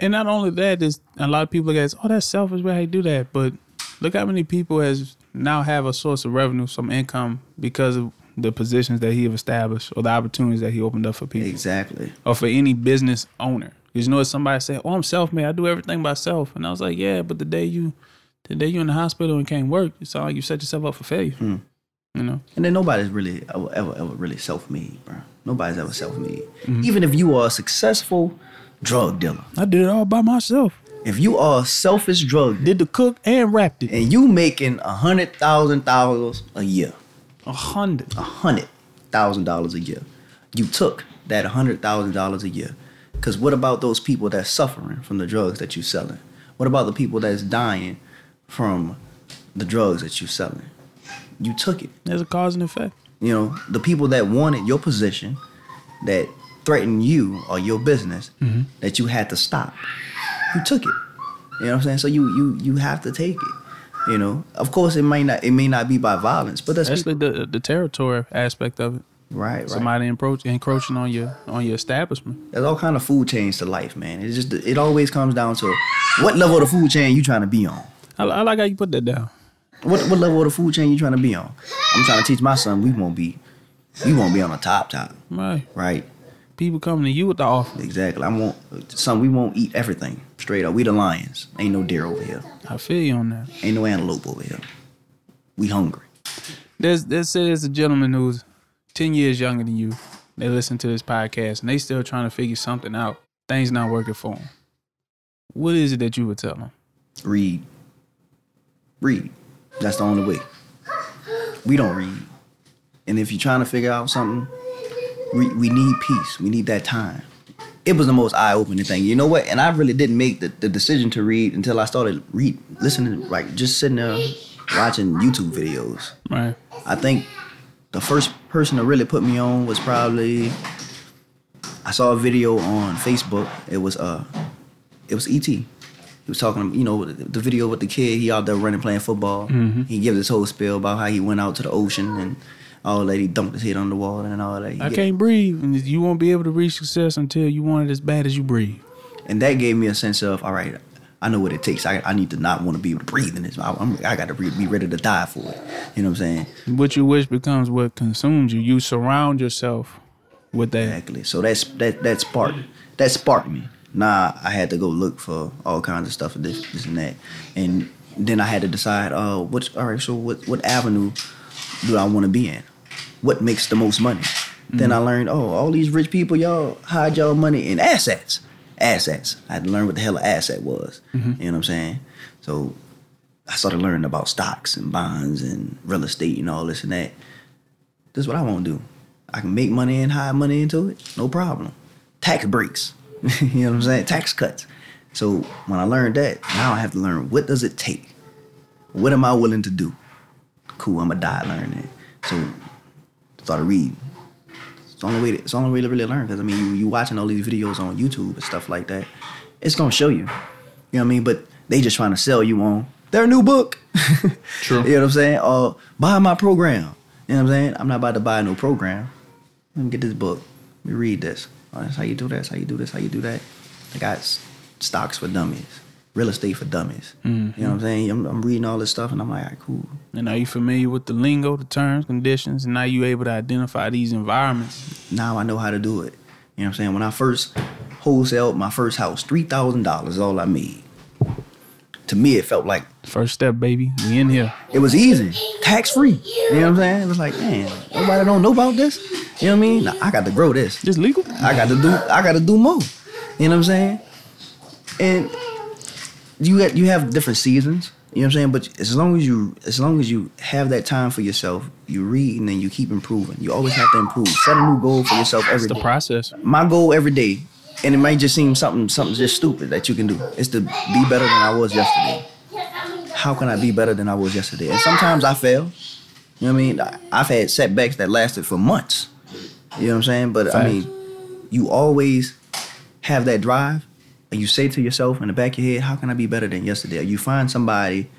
And not only that, there's a lot of people that go, oh, that's selfish, why do you do that? But look how many people has now have a source of revenue, some income, because of the positions that he have established or the opportunities that he opened up for people. Exactly. Or for any business owner. You know, somebody said, oh, I'm self-made. I do everything myself. And I was like, yeah, but the day you in the hospital and can't work, it's like you set yourself up for failure. Mm. You know? And then nobody's really ever really self-made, bro. Nobody's ever self-made. Mm-hmm. Even if you are a successful drug dealer. I did it all by myself. If you are a selfish drug dealer. Did the cook and wrapped it. And you making $100,000 a year. $100,000 a year. You took that $100,000 a year. Because what about those people that's suffering from the drugs that you're selling? What about the people that's dying from the drugs that you're selling? You took it. There's a cause and effect. You know, the people that wanted your position, that threatened you or your business, mm-hmm. that you had to stop, you took it. You know what I'm saying? So you have to take it. You know, of course, it may not be by violence, but that's especially the territory aspect of it. Right. Somebody encroaching on your establishment. There's all kind of food chains to life, man. It's just it always comes down to what level of the food chain you trying to be on. I like how you put that down. What level of the food chain you trying to be on? I'm trying to teach my son we won't be on the top. Right. Right. People coming to you with the offer. Exactly. We won't eat everything. Straight up. We the lions. Ain't no deer over here. I feel you on that. Ain't no antelope over here. We hungry. There's a gentleman who's 10 years younger than you. They listen to this podcast and they still trying to figure something out. Things not working for them. What is it that you would tell them? Read. That's the only way. We don't read. And if you're trying to figure out something, we need peace. We need that time. It was the most eye-opening thing. You know what? And I really didn't make the decision to read until I started listening, like just sitting there watching YouTube videos. Right. I think the first person to really put me on was probably, I saw a video on Facebook. It was E.T. He was talking, you know, the video with the kid. He out there running, playing football. Mm-hmm. He gives this whole spiel about how he went out to the ocean and all that. He dumped his head on the wall and all that. I can't breathe. And you won't be able to reach success until you want it as bad as you breathe. And that gave me a sense of, all right, I know what it takes. I need to not want to be able to breathe in this. I got to be ready to die for it. You know what I'm saying? What you wish becomes what consumes you. You surround yourself with that. Exactly. So that sparked me. Nah, I had to go look for all kinds of stuff, this and that. And then I had to decide, what avenue do I want to be in? What makes the most money? Mm-hmm. Then I learned, all these rich people, y'all hide y'all money in assets. I had to learn what the hell an asset was. Mm-hmm. You know what I'm saying? So I started learning about stocks and bonds and real estate and all this and that. This is what I want to do. I can make money and hide money into it. No problem. Tax breaks. You know what I'm saying? Tax cuts. So when I learned that, now I have to learn, what does it take? What am I willing to do? Cool, I'm going to die learning it. So started reading. It's the only way to really learn, because, I mean, you watching all these videos on YouTube and stuff like that, it's going to show you. You know what I mean? But they just trying to sell you on their new book. True. You know what I'm saying? Or buy my program. You know what I'm saying? I'm not about to buy no program. Let me get this book. Let me read this. That's how you do that. That's how you do this. How you do that. I got Stocks for Dummies. Real Estate for Dummies. Mm-hmm. You know what I'm saying? I'm reading all this stuff, and I'm like, all right, cool. And are you familiar with the lingo, the terms, conditions, and now you able to identify these environments? Now I know how to do it. You know what I'm saying? When I first wholesaled my first house, $3,000 is all I made. To me, it felt like... First step, baby. We in here. It was easy. Tax-free. You know what I'm saying? It was like, man, nobody don't know about this. You know what I mean? Nah, I got to grow this. It's legal. I got to do more. You know what I'm saying? And you have different seasons. You know what I'm saying? But as long as you have that time for yourself, you read and then you keep improving. You always have to improve. Set a new goal for yourself every day. It's the process. My goal every day, and it might just seem something just stupid that you can do, is to be better than I was yesterday. How can I be better than I was yesterday? And sometimes I fail. You know what I mean? I've had setbacks that lasted for months. You know what I'm saying? But I mean, you always have that drive. And you say to yourself in the back of your head, how can I be better than yesterday? Or you find somebody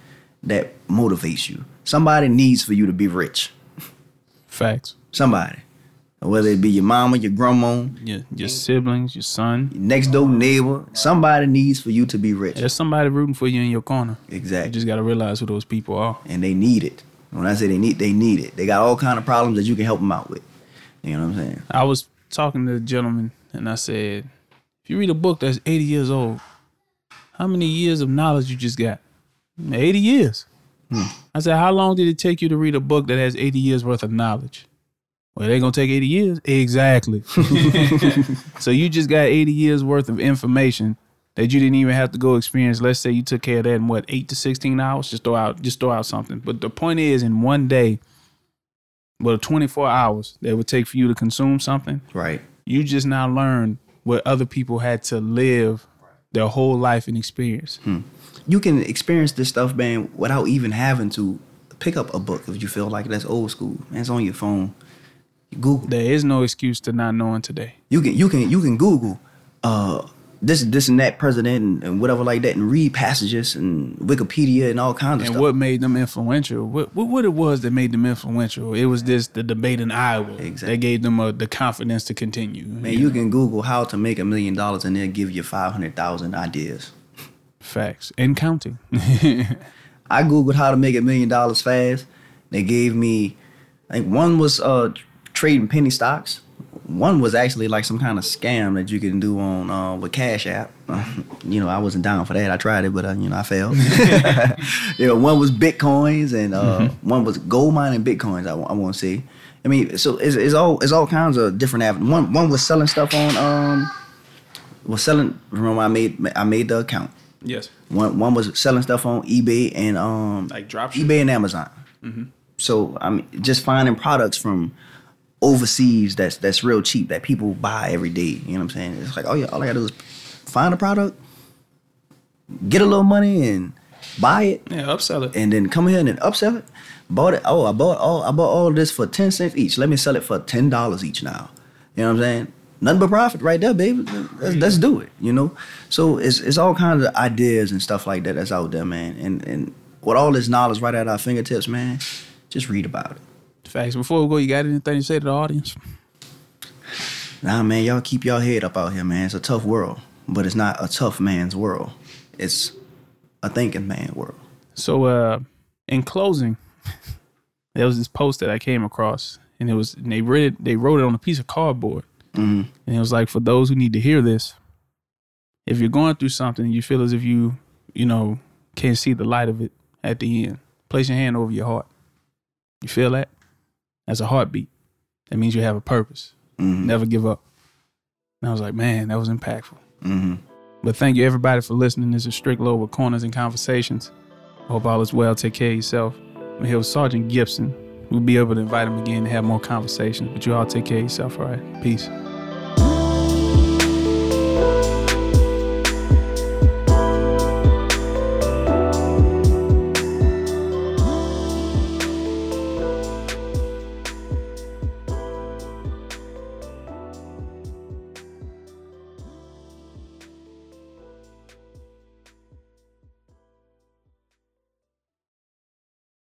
that motivates you. Somebody needs for you to be rich. Facts. Somebody. Whether it be your mama, your grandma. Your siblings, your son. Your next door neighbor. Somebody needs for you to be rich. There's somebody rooting for you in your corner. Exactly. You just got to realize who those people are. And they need it. When I say they need it. They got all kind of problems that you can help them out with. You know what I'm saying? I was talking to a gentleman and I said... You read a book that's 80 years old. How many years of knowledge you just got? 80 years. I said, how long did it take you to read a book that has 80 years worth of knowledge? Well, it ain't going to take 80 years. Exactly. So you just got 80 years worth of information that you didn't even have to go experience. Let's say you took care of that in what, 8 to 16 hours? Just throw out something. But the point is, in one day, well, 24 hours that it would take for you to consume something. Right. You just now learned where other people had to live their whole life and experience. You can experience this stuff, man, without even having to pick up a book if you feel like that's old school. Man, it's on your phone. Google. There is no excuse to not knowing today. You can Google this and that president and whatever like that and read passages and Wikipedia and all kinds of stuff. And what made them influential? What it was that made them influential? It was the debate in Iowa. Exactly. That gave them the confidence to continue. Man, you can Google how to make $1 million and they'll give you 500,000 ideas. Facts. And counting. I Googled how to make $1 million fast. They gave me, I think one was trading penny stocks. One was actually like some kind of scam that you can do on with Cash App. You know, I wasn't down for that. I tried it, but I failed. You know, one was Bitcoins, and one was gold mining Bitcoins. I want to see. I mean, so it's all kinds of different avenues. One was selling stuff on Remember, I made the account. Yes. One was selling stuff on eBay and like dropshipping. eBay and Amazon. Mm-hmm. So I mean, just finding products from overseas that's real cheap that people buy every day. You know what I'm saying? It's like, oh yeah, all I gotta do is find a product, get a little money and buy it. Yeah, upsell it. And then come here and then upsell it. Bought it. Oh, I bought all this for 10 cents each. Let me sell it for $10 each now. You know what I'm saying? Nothing but profit right there, baby. Let's do it, you know? So it's all kinds of ideas and stuff like that that's out there, man. And with all this knowledge right at our fingertips, man, just read about it. Facts. Before we go, you got anything to say to the audience? Nah, man, y'all keep y'all head up out here, man. It's a tough world, but it's not a tough man's world. It's a thinking man's world. So, in closing, there was this post that I came across, and they wrote it on a piece of cardboard, and it was like, for those who need to hear this, if you're going through something and you feel as if you can't see the light of it at the end, place your hand over your heart. You feel that? That's a heartbeat. That means you have a purpose. Mm-hmm. Never give up. And I was like, man, that was impactful. Mm-hmm. But thank you, everybody, for listening. This is Stricklow with Corners and Conversations. I hope all is well. Take care of yourself. We're here with Sergeant Gibson. We'll be able to invite him again to have more conversations. But you all take care of yourself, all right? Peace.